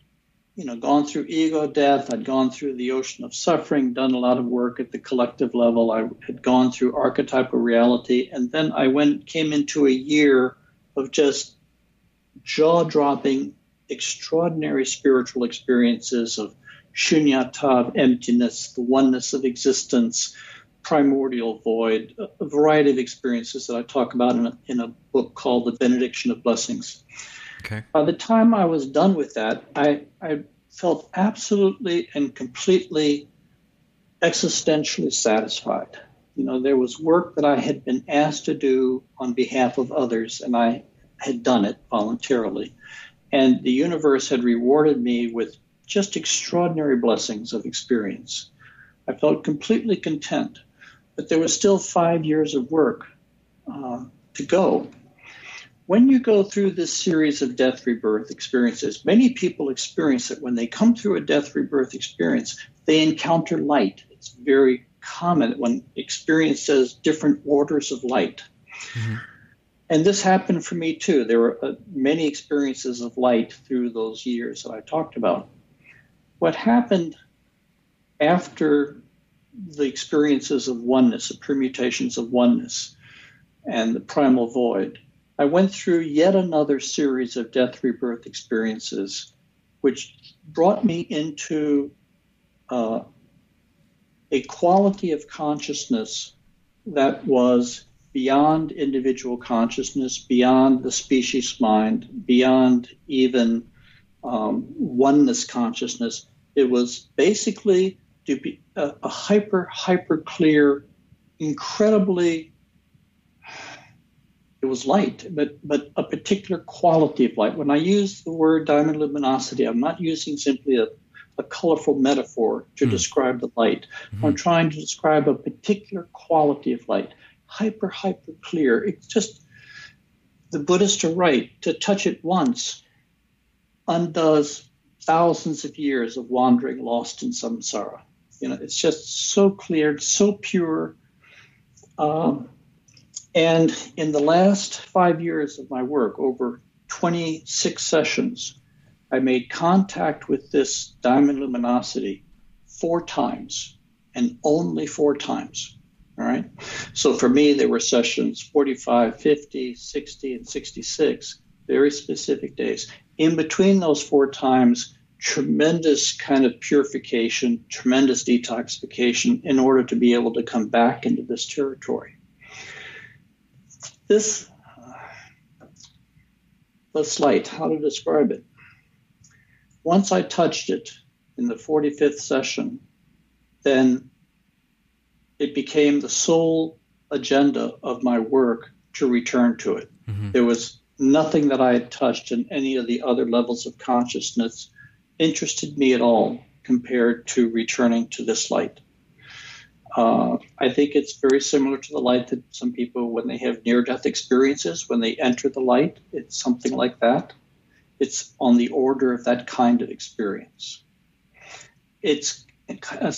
you know, gone through ego death. I'd gone through the ocean of suffering, done a lot of work at the collective level. I had gone through archetypal reality. And then I came into a year of just jaw-dropping, extraordinary spiritual experiences of shunyata, emptiness, the oneness of existence, primordial void, a variety of experiences that I talk about in a book called The Benediction of Blessings. Okay. By the time I was done with that, I felt absolutely and completely existentially satisfied. You know, there was work that I had been asked to do on behalf of others, and I had done it voluntarily. And the universe had rewarded me with just extraordinary blessings of experience. I felt completely content, but there was still 5 years of work to go. When you go through this series of death rebirth experiences, many people experience it. When they come through a death rebirth experience, they encounter light. It's very common when experience says different orders of light. Mm-hmm. And this happened for me too. There were many experiences of light through those years that I talked about. What happened after the experiences of oneness, the permutations of oneness and the primal void, I went through yet another series of death rebirth experiences, which brought me into a quality of consciousness that was beyond individual consciousness, beyond the species mind, beyond even oneness consciousness. It was basically to be a hyper clear, incredibly, it was light, but a particular quality of light. When I use the word diamond luminosity, I'm not using simply a colorful metaphor to describe the light. Mm-hmm. I'm trying to describe a particular quality of light, hyper clear. It's just, the Buddhists are right, to touch it once undoes thousands of years of wandering lost in samsara. You know, it's just so clear, so pure. And in the last 5 years of my work, over 26 sessions, I made contact with this diamond luminosity 4 times, and only 4 times. All right. So for me, there were sessions 45, 50, 60, and 66, very specific days. In between those 4 times, tremendous kind of purification, tremendous detoxification in order to be able to come back into this territory. This, this light, how to describe it? Once I touched it in the 45th session, then it became the sole agenda of my work to return to it. Mm-hmm. There was nothing that I had touched in any of the other levels of consciousness interested me at all compared to returning to this light. I think it's very similar to the light that some people, when they have near-death experiences, when they enter the light, it's something like that. It's on the order of that kind of experience. It's,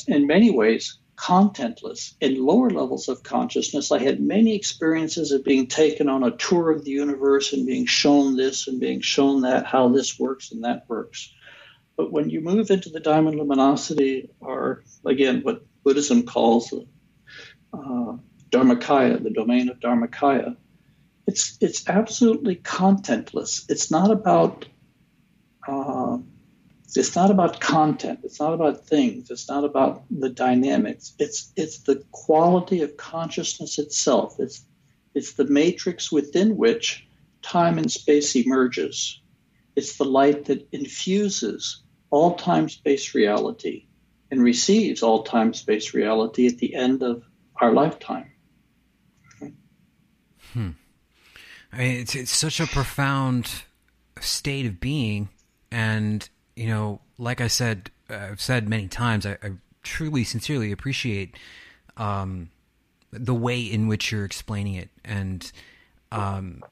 in many ways, contentless. In lower levels of consciousness, I had many experiences of being taken on a tour of the universe and being shown this and being shown that, how this works and that works. But when you move into the diamond luminosity, or again, what Buddhism calls Dharmakaya, the domain of Dharmakaya, it's absolutely contentless. It's not about content. It's not about things. It's not about the dynamics. It's the quality of consciousness itself. It's the matrix within which time and space emerges. It's the light that infuses all time-space reality and receives all time-space reality at the end of our lifetime. Okay. I mean, it's such a profound state of being, and you know, like I said, I've said many times, I truly, sincerely appreciate the way in which you're explaining it, and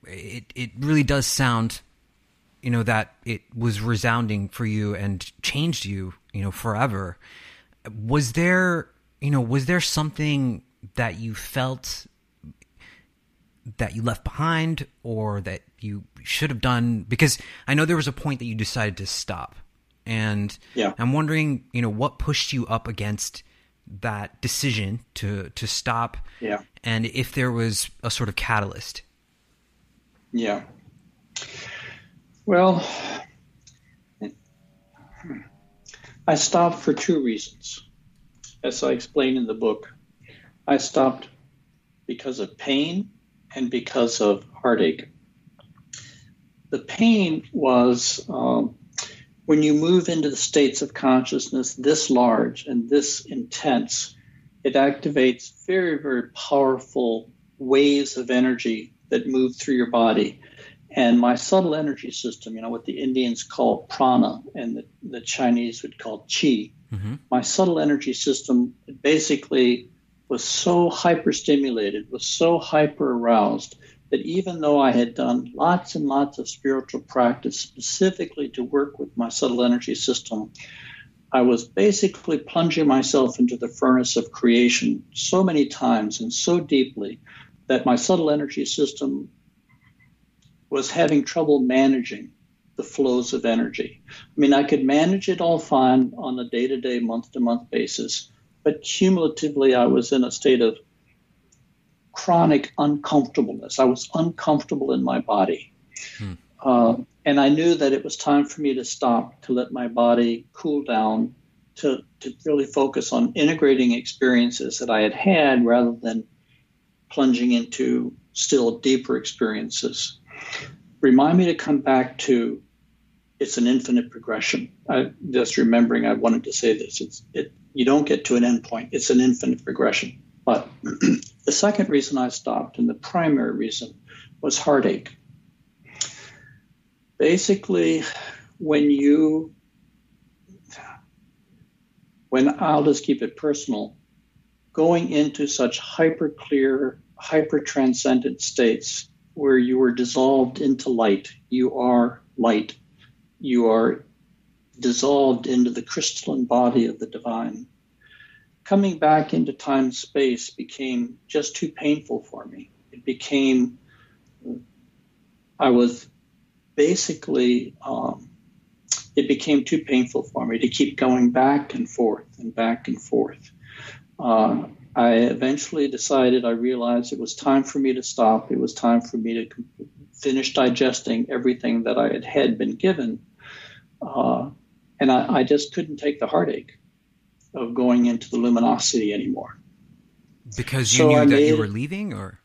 it really does sound, you know, that it was resounding for you and changed you, you know, forever. Was there something that you felt that you left behind or that you should have done? Because I know there was a point that you decided to stop. And yeah. I'm wondering, you know, what pushed you up against that decision to stop, yeah, and if there was a sort of catalyst. Yeah. Well, I stopped for two reasons. As I explain in the book, I stopped because of pain and because of heartache. The pain was when you move into the states of consciousness this large and this intense, it activates very, very powerful waves of energy that move through your body. And my subtle energy system, you know, what the Indians call prana and the Chinese would call qi, my subtle energy system basically was so hyperstimulated, was so hyper-aroused that even though I had done lots and lots of spiritual practice specifically to work with my subtle energy system, I was basically plunging myself into the furnace of creation so many times and so deeply that my subtle energy system was having trouble managing the flows of energy. I mean, I could manage it all fine on a day-to-day, month-to-month basis, but cumulatively I was in a state of chronic uncomfortableness. I was uncomfortable in my body. And I knew that it was time for me to stop, to let my body cool down, to really focus on integrating experiences that I had had rather than plunging into still deeper experiences. Remind me to come back to it's an infinite progression. I wanted to say this. You don't get to an end point. It's an infinite progression. But the second reason I stopped, and the primary reason, was heartache. Basically, I'll just keep it personal, going into such hyper-clear, hyper-transcendent states where you are dissolved into light. You are light. You are dissolved into the crystalline body of the divine. Coming back into time and space became just too painful for me. It became too painful for me to keep going back and forth and back and forth. I eventually decided, I realized it was time for me to stop. It was time for me to finish digesting everything that I had been given. And I just couldn't take the heartache of going into the luminosity anymore. Because you knew that you were leaving, or?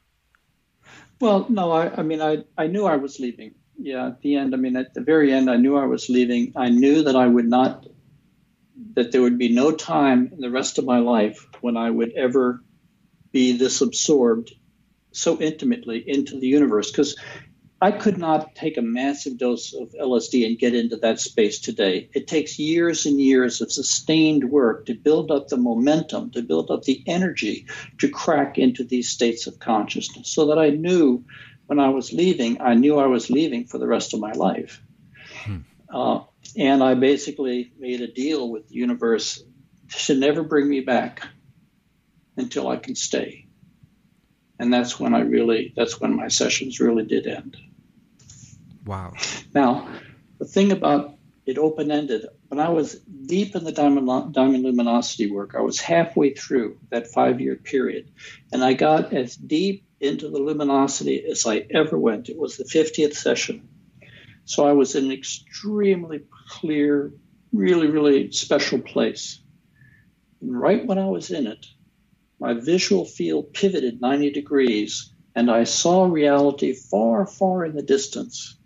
Well, no, I knew I was leaving. Yeah, at the very end, I knew I was leaving. I knew that that there would be no time in the rest of my life when I would ever be this absorbed so intimately into the universe, because I could not take a massive dose of LSD and get into that space today. It takes years and years of sustained work to build up the momentum, to build up the energy to crack into these states of consciousness, so that I knew when I was leaving, I knew I was leaving for the rest of my life. And I basically made a deal with the universe to never bring me back until I can stay. And that's when my sessions really did end. Wow. Now, the thing about it open-ended, when I was deep in the diamond luminosity work, I was halfway through that 5-year period, and I got as deep into the luminosity as I ever went. It was the 50th session. So I was in an extremely clear, really, really special place. And right when I was in it, my visual field pivoted 90 degrees, and I saw reality far, far in the distance.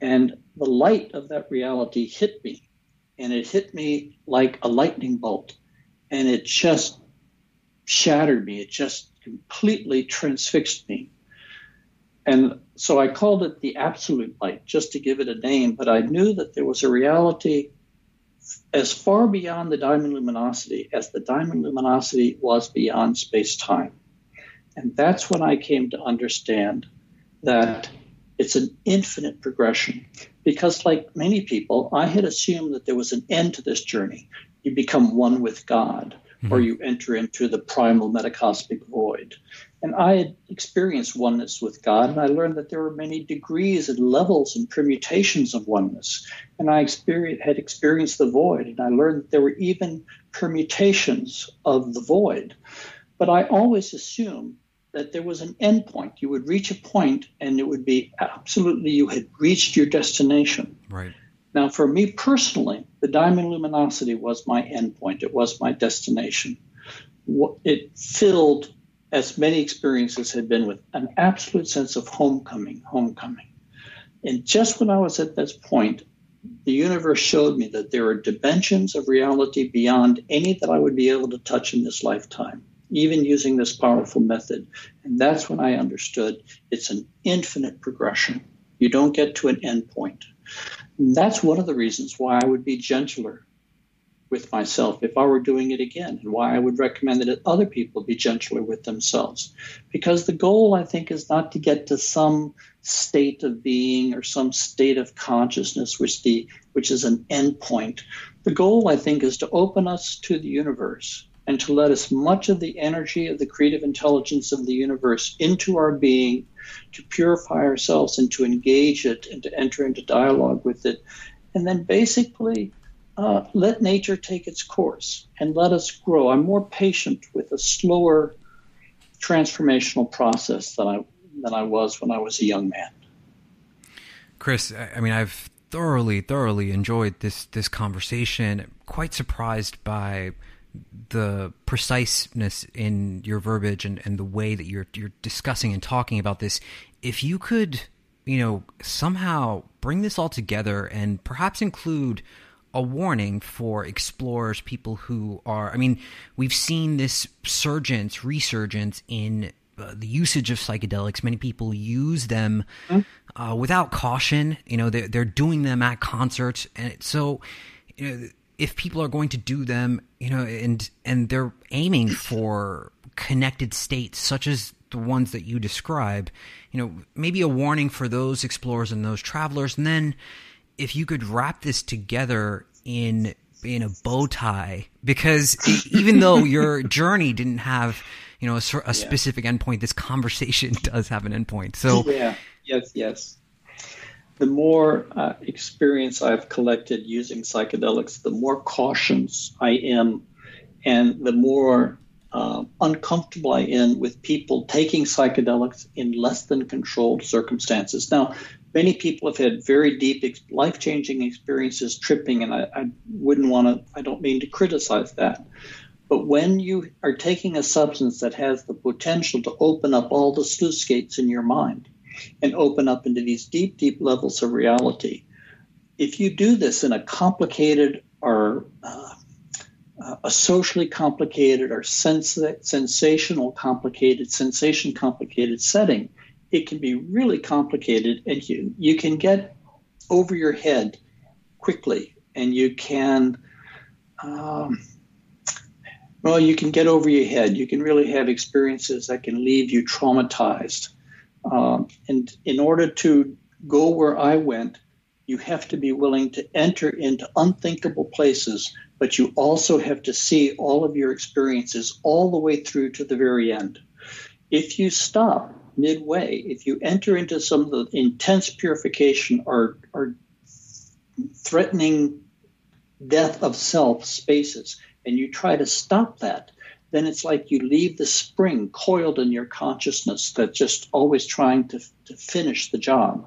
And the light of that reality hit me, and it hit me like a lightning bolt, and it just shattered me. It just completely transfixed me. And so I called it the absolute light, just to give it a name, but I knew that there was a reality as far beyond the diamond luminosity as the diamond luminosity was beyond space-time. And that's when I came to understand that it's an infinite progression, because like many people, I had assumed that there was an end to this journey. You become one with God, or you enter into the primal metacosmic void. And I had experienced oneness with God, and I learned that there were many degrees and levels and permutations of oneness. And I had experienced the void, and I learned that there were even permutations of the void. But I always assumed that there was an end point. You would reach a point and it would be absolutely, you had reached your destination. Right. Now, for me personally, the diamond luminosity was my end point. It was my destination. It filled, as many experiences had been, with an absolute sense of homecoming. And just when I was at this point, the universe showed me that there are dimensions of reality beyond any that I would be able to touch in this lifetime, even using this powerful method. And that's when I understood it's an infinite progression. You don't get to an end point. And that's one of the reasons why I would be gentler with myself if I were doing it again, and why I would recommend that other people be gentler with themselves. Because the goal, I think, is not to get to some state of being or some state of consciousness, which is an end point. The goal, I think, is to open us to the universe and to let as much of the energy of the creative intelligence of the universe into our being, to purify ourselves and to engage it and to enter into dialogue with it. And then basically, let nature take its course and let us grow. I'm more patient with a slower transformational process than I was when I was a young man. Chris, I mean, I've thoroughly enjoyed this conversation. Quite surprised by the preciseness in your verbiage and the way that you're discussing and talking about this. If you could, somehow bring this all together and perhaps include a warning for explorers, people who are, we've seen this resurgence in the usage of psychedelics. Many people use them without caution. They're doing them at concerts. And so, if people are going to do them, and they're aiming for connected states such as the ones that you describe, maybe a warning for those explorers and those travelers. And then, if you could wrap this together in a bow tie, because even though your journey didn't have, a specific endpoint, this conversation does have an endpoint. So yes. The more experience I've collected using psychedelics, the more cautious I am, and the more uncomfortable I am with people taking psychedelics in less than controlled circumstances. Now, many people have had very deep, life-changing experiences tripping, and I don't mean to criticize that. But when you are taking a substance that has the potential to open up all the sluice gates in your mind and open up into these deep, deep levels of reality, if you do this in a complicated or a socially complicated or sensation complicated setting, it can be really complicated, and you can get over your head quickly, and you can really have experiences that can leave you traumatized. And in order to go where I went, you have to be willing to enter into unthinkable places, but you also have to see all of your experiences all the way through to the very end. If you stop midway, if you enter into some of the intense purification or threatening death of self spaces, and you try to stop that, then it's like you leave the spring coiled in your consciousness that's just always trying to finish the job.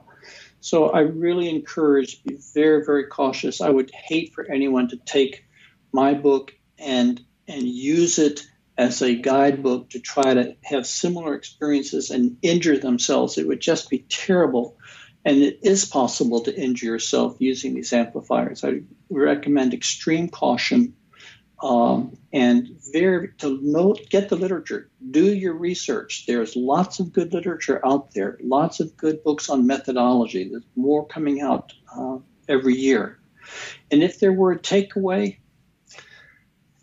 So I really encourage, be very, very cautious. I would hate for anyone to take my book and use it as a guidebook to try to have similar experiences and injure themselves. It would just be terrible. And it is possible to injure yourself using these amplifiers. I recommend extreme caution, get the literature, do your research. There's lots of good literature out there, lots of good books on methodology. There's more coming out every year. And if there were a takeaway,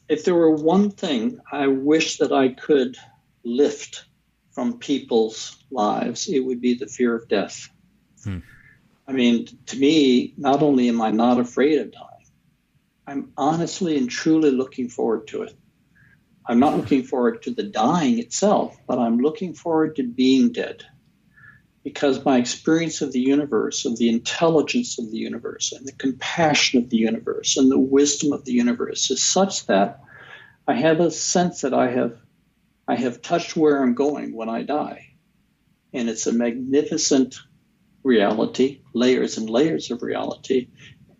if there were one thing I wish that I could lift from people's lives, it would be the fear of death. To me, not only am I not afraid of dying, I'm honestly and truly looking forward to it. I'm not looking forward to the dying itself, but I'm looking forward to being dead, because my experience of the universe, of the intelligence of the universe, and the compassion of the universe, and the wisdom of the universe is such that I have a sense that I have I have touched where I'm going when I die. And it's a magnificent reality, layers and layers of reality.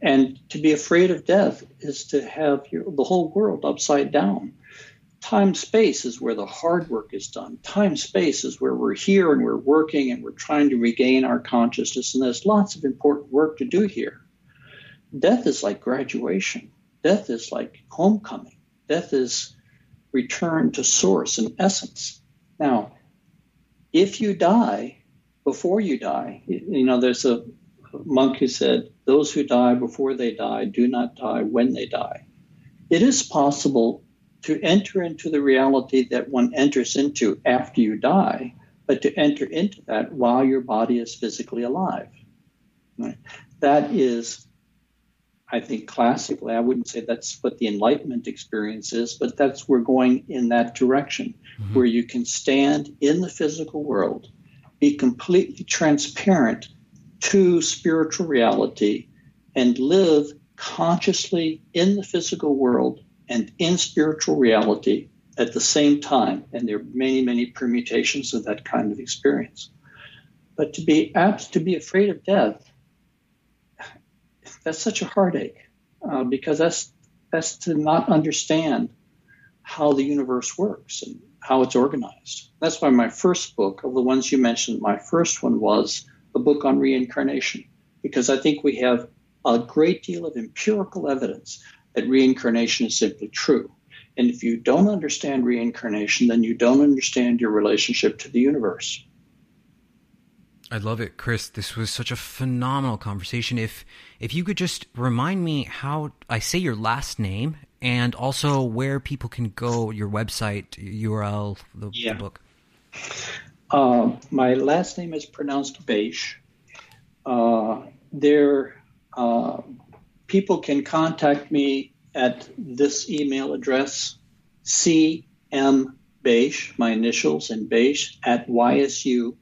And to be afraid of death is to have the whole world upside down. Time, space is where the hard work is done. Time, space is where we're here and we're working and we're trying to regain our consciousness. And there's lots of important work to do here. Death is like graduation. Death is like homecoming. Death is return to source and essence. Now, if you die before you die, you know, there's a monk who said, those who die before they die do not die when they die. It is possible to enter into the reality that one enters into after you die, but to enter into that while your body is physically alive. Right? That is, I think, classically, I wouldn't say that's what the Enlightenment experience is, but that's, we're going in that direction, mm-hmm. where you can stand in the physical world, be completely transparent to spiritual reality, and live consciously in the physical world and in spiritual reality at the same time. And there are many, many permutations of that kind of experience. But to be afraid of death, that's such a heartache, because that's to not understand how the universe works and how it's organized. That's why my first book, of the ones you mentioned, my first one was a book on reincarnation, because I think we have a great deal of empirical evidence that reincarnation is simply true. And if you don't understand reincarnation, then you don't understand your relationship to the universe. I love it, Chris. This was such a phenomenal conversation. If you could just remind me how I say your last name, and also where people can go, your website, URL, the book. My last name is pronounced Bache. People can contact me at this email address, cmbache, my initials, and Bache, at ysu.edu.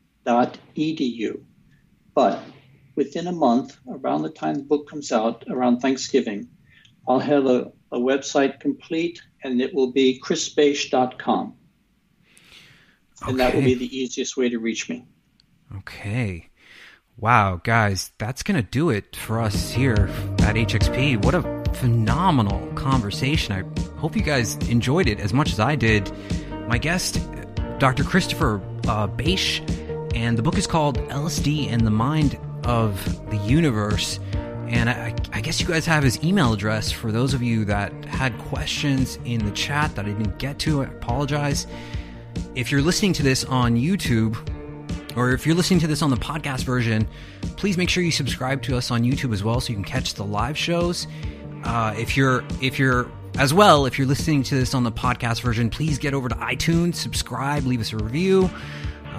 But within a month, around the time the book comes out, around Thanksgiving, I'll have a website complete, and it will be chrisbache.com. And that will be the easiest way to reach me. Okay. Wow, guys, that's going to do it for us here at HXP. What a phenomenal conversation. I hope you guys enjoyed it as much as I did. My guest, Dr. Christopher Bache, and the book is called LSD and the Mind of the Universe. And I guess you guys have his email address for those of you that had questions in the chat that I didn't get to. I apologize. If you're listening to this on YouTube, or if you're listening to this on the podcast version, please make sure you subscribe to us on YouTube as well, so you can catch the live shows. If you're listening to this on the podcast version, please get over to iTunes, subscribe, leave us a review.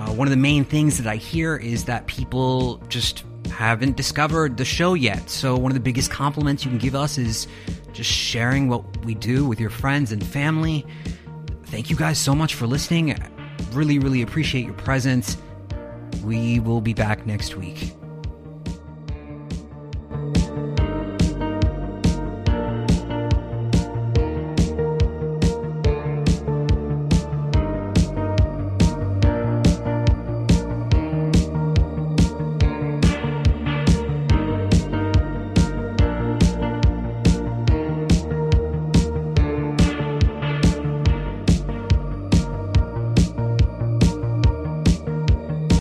One of the main things that I hear is that people just haven't discovered the show yet. So one of the biggest compliments you can give us is just sharing what we do with your friends and family. Thank you guys so much for listening. I really, really appreciate your presence. We will be back next week.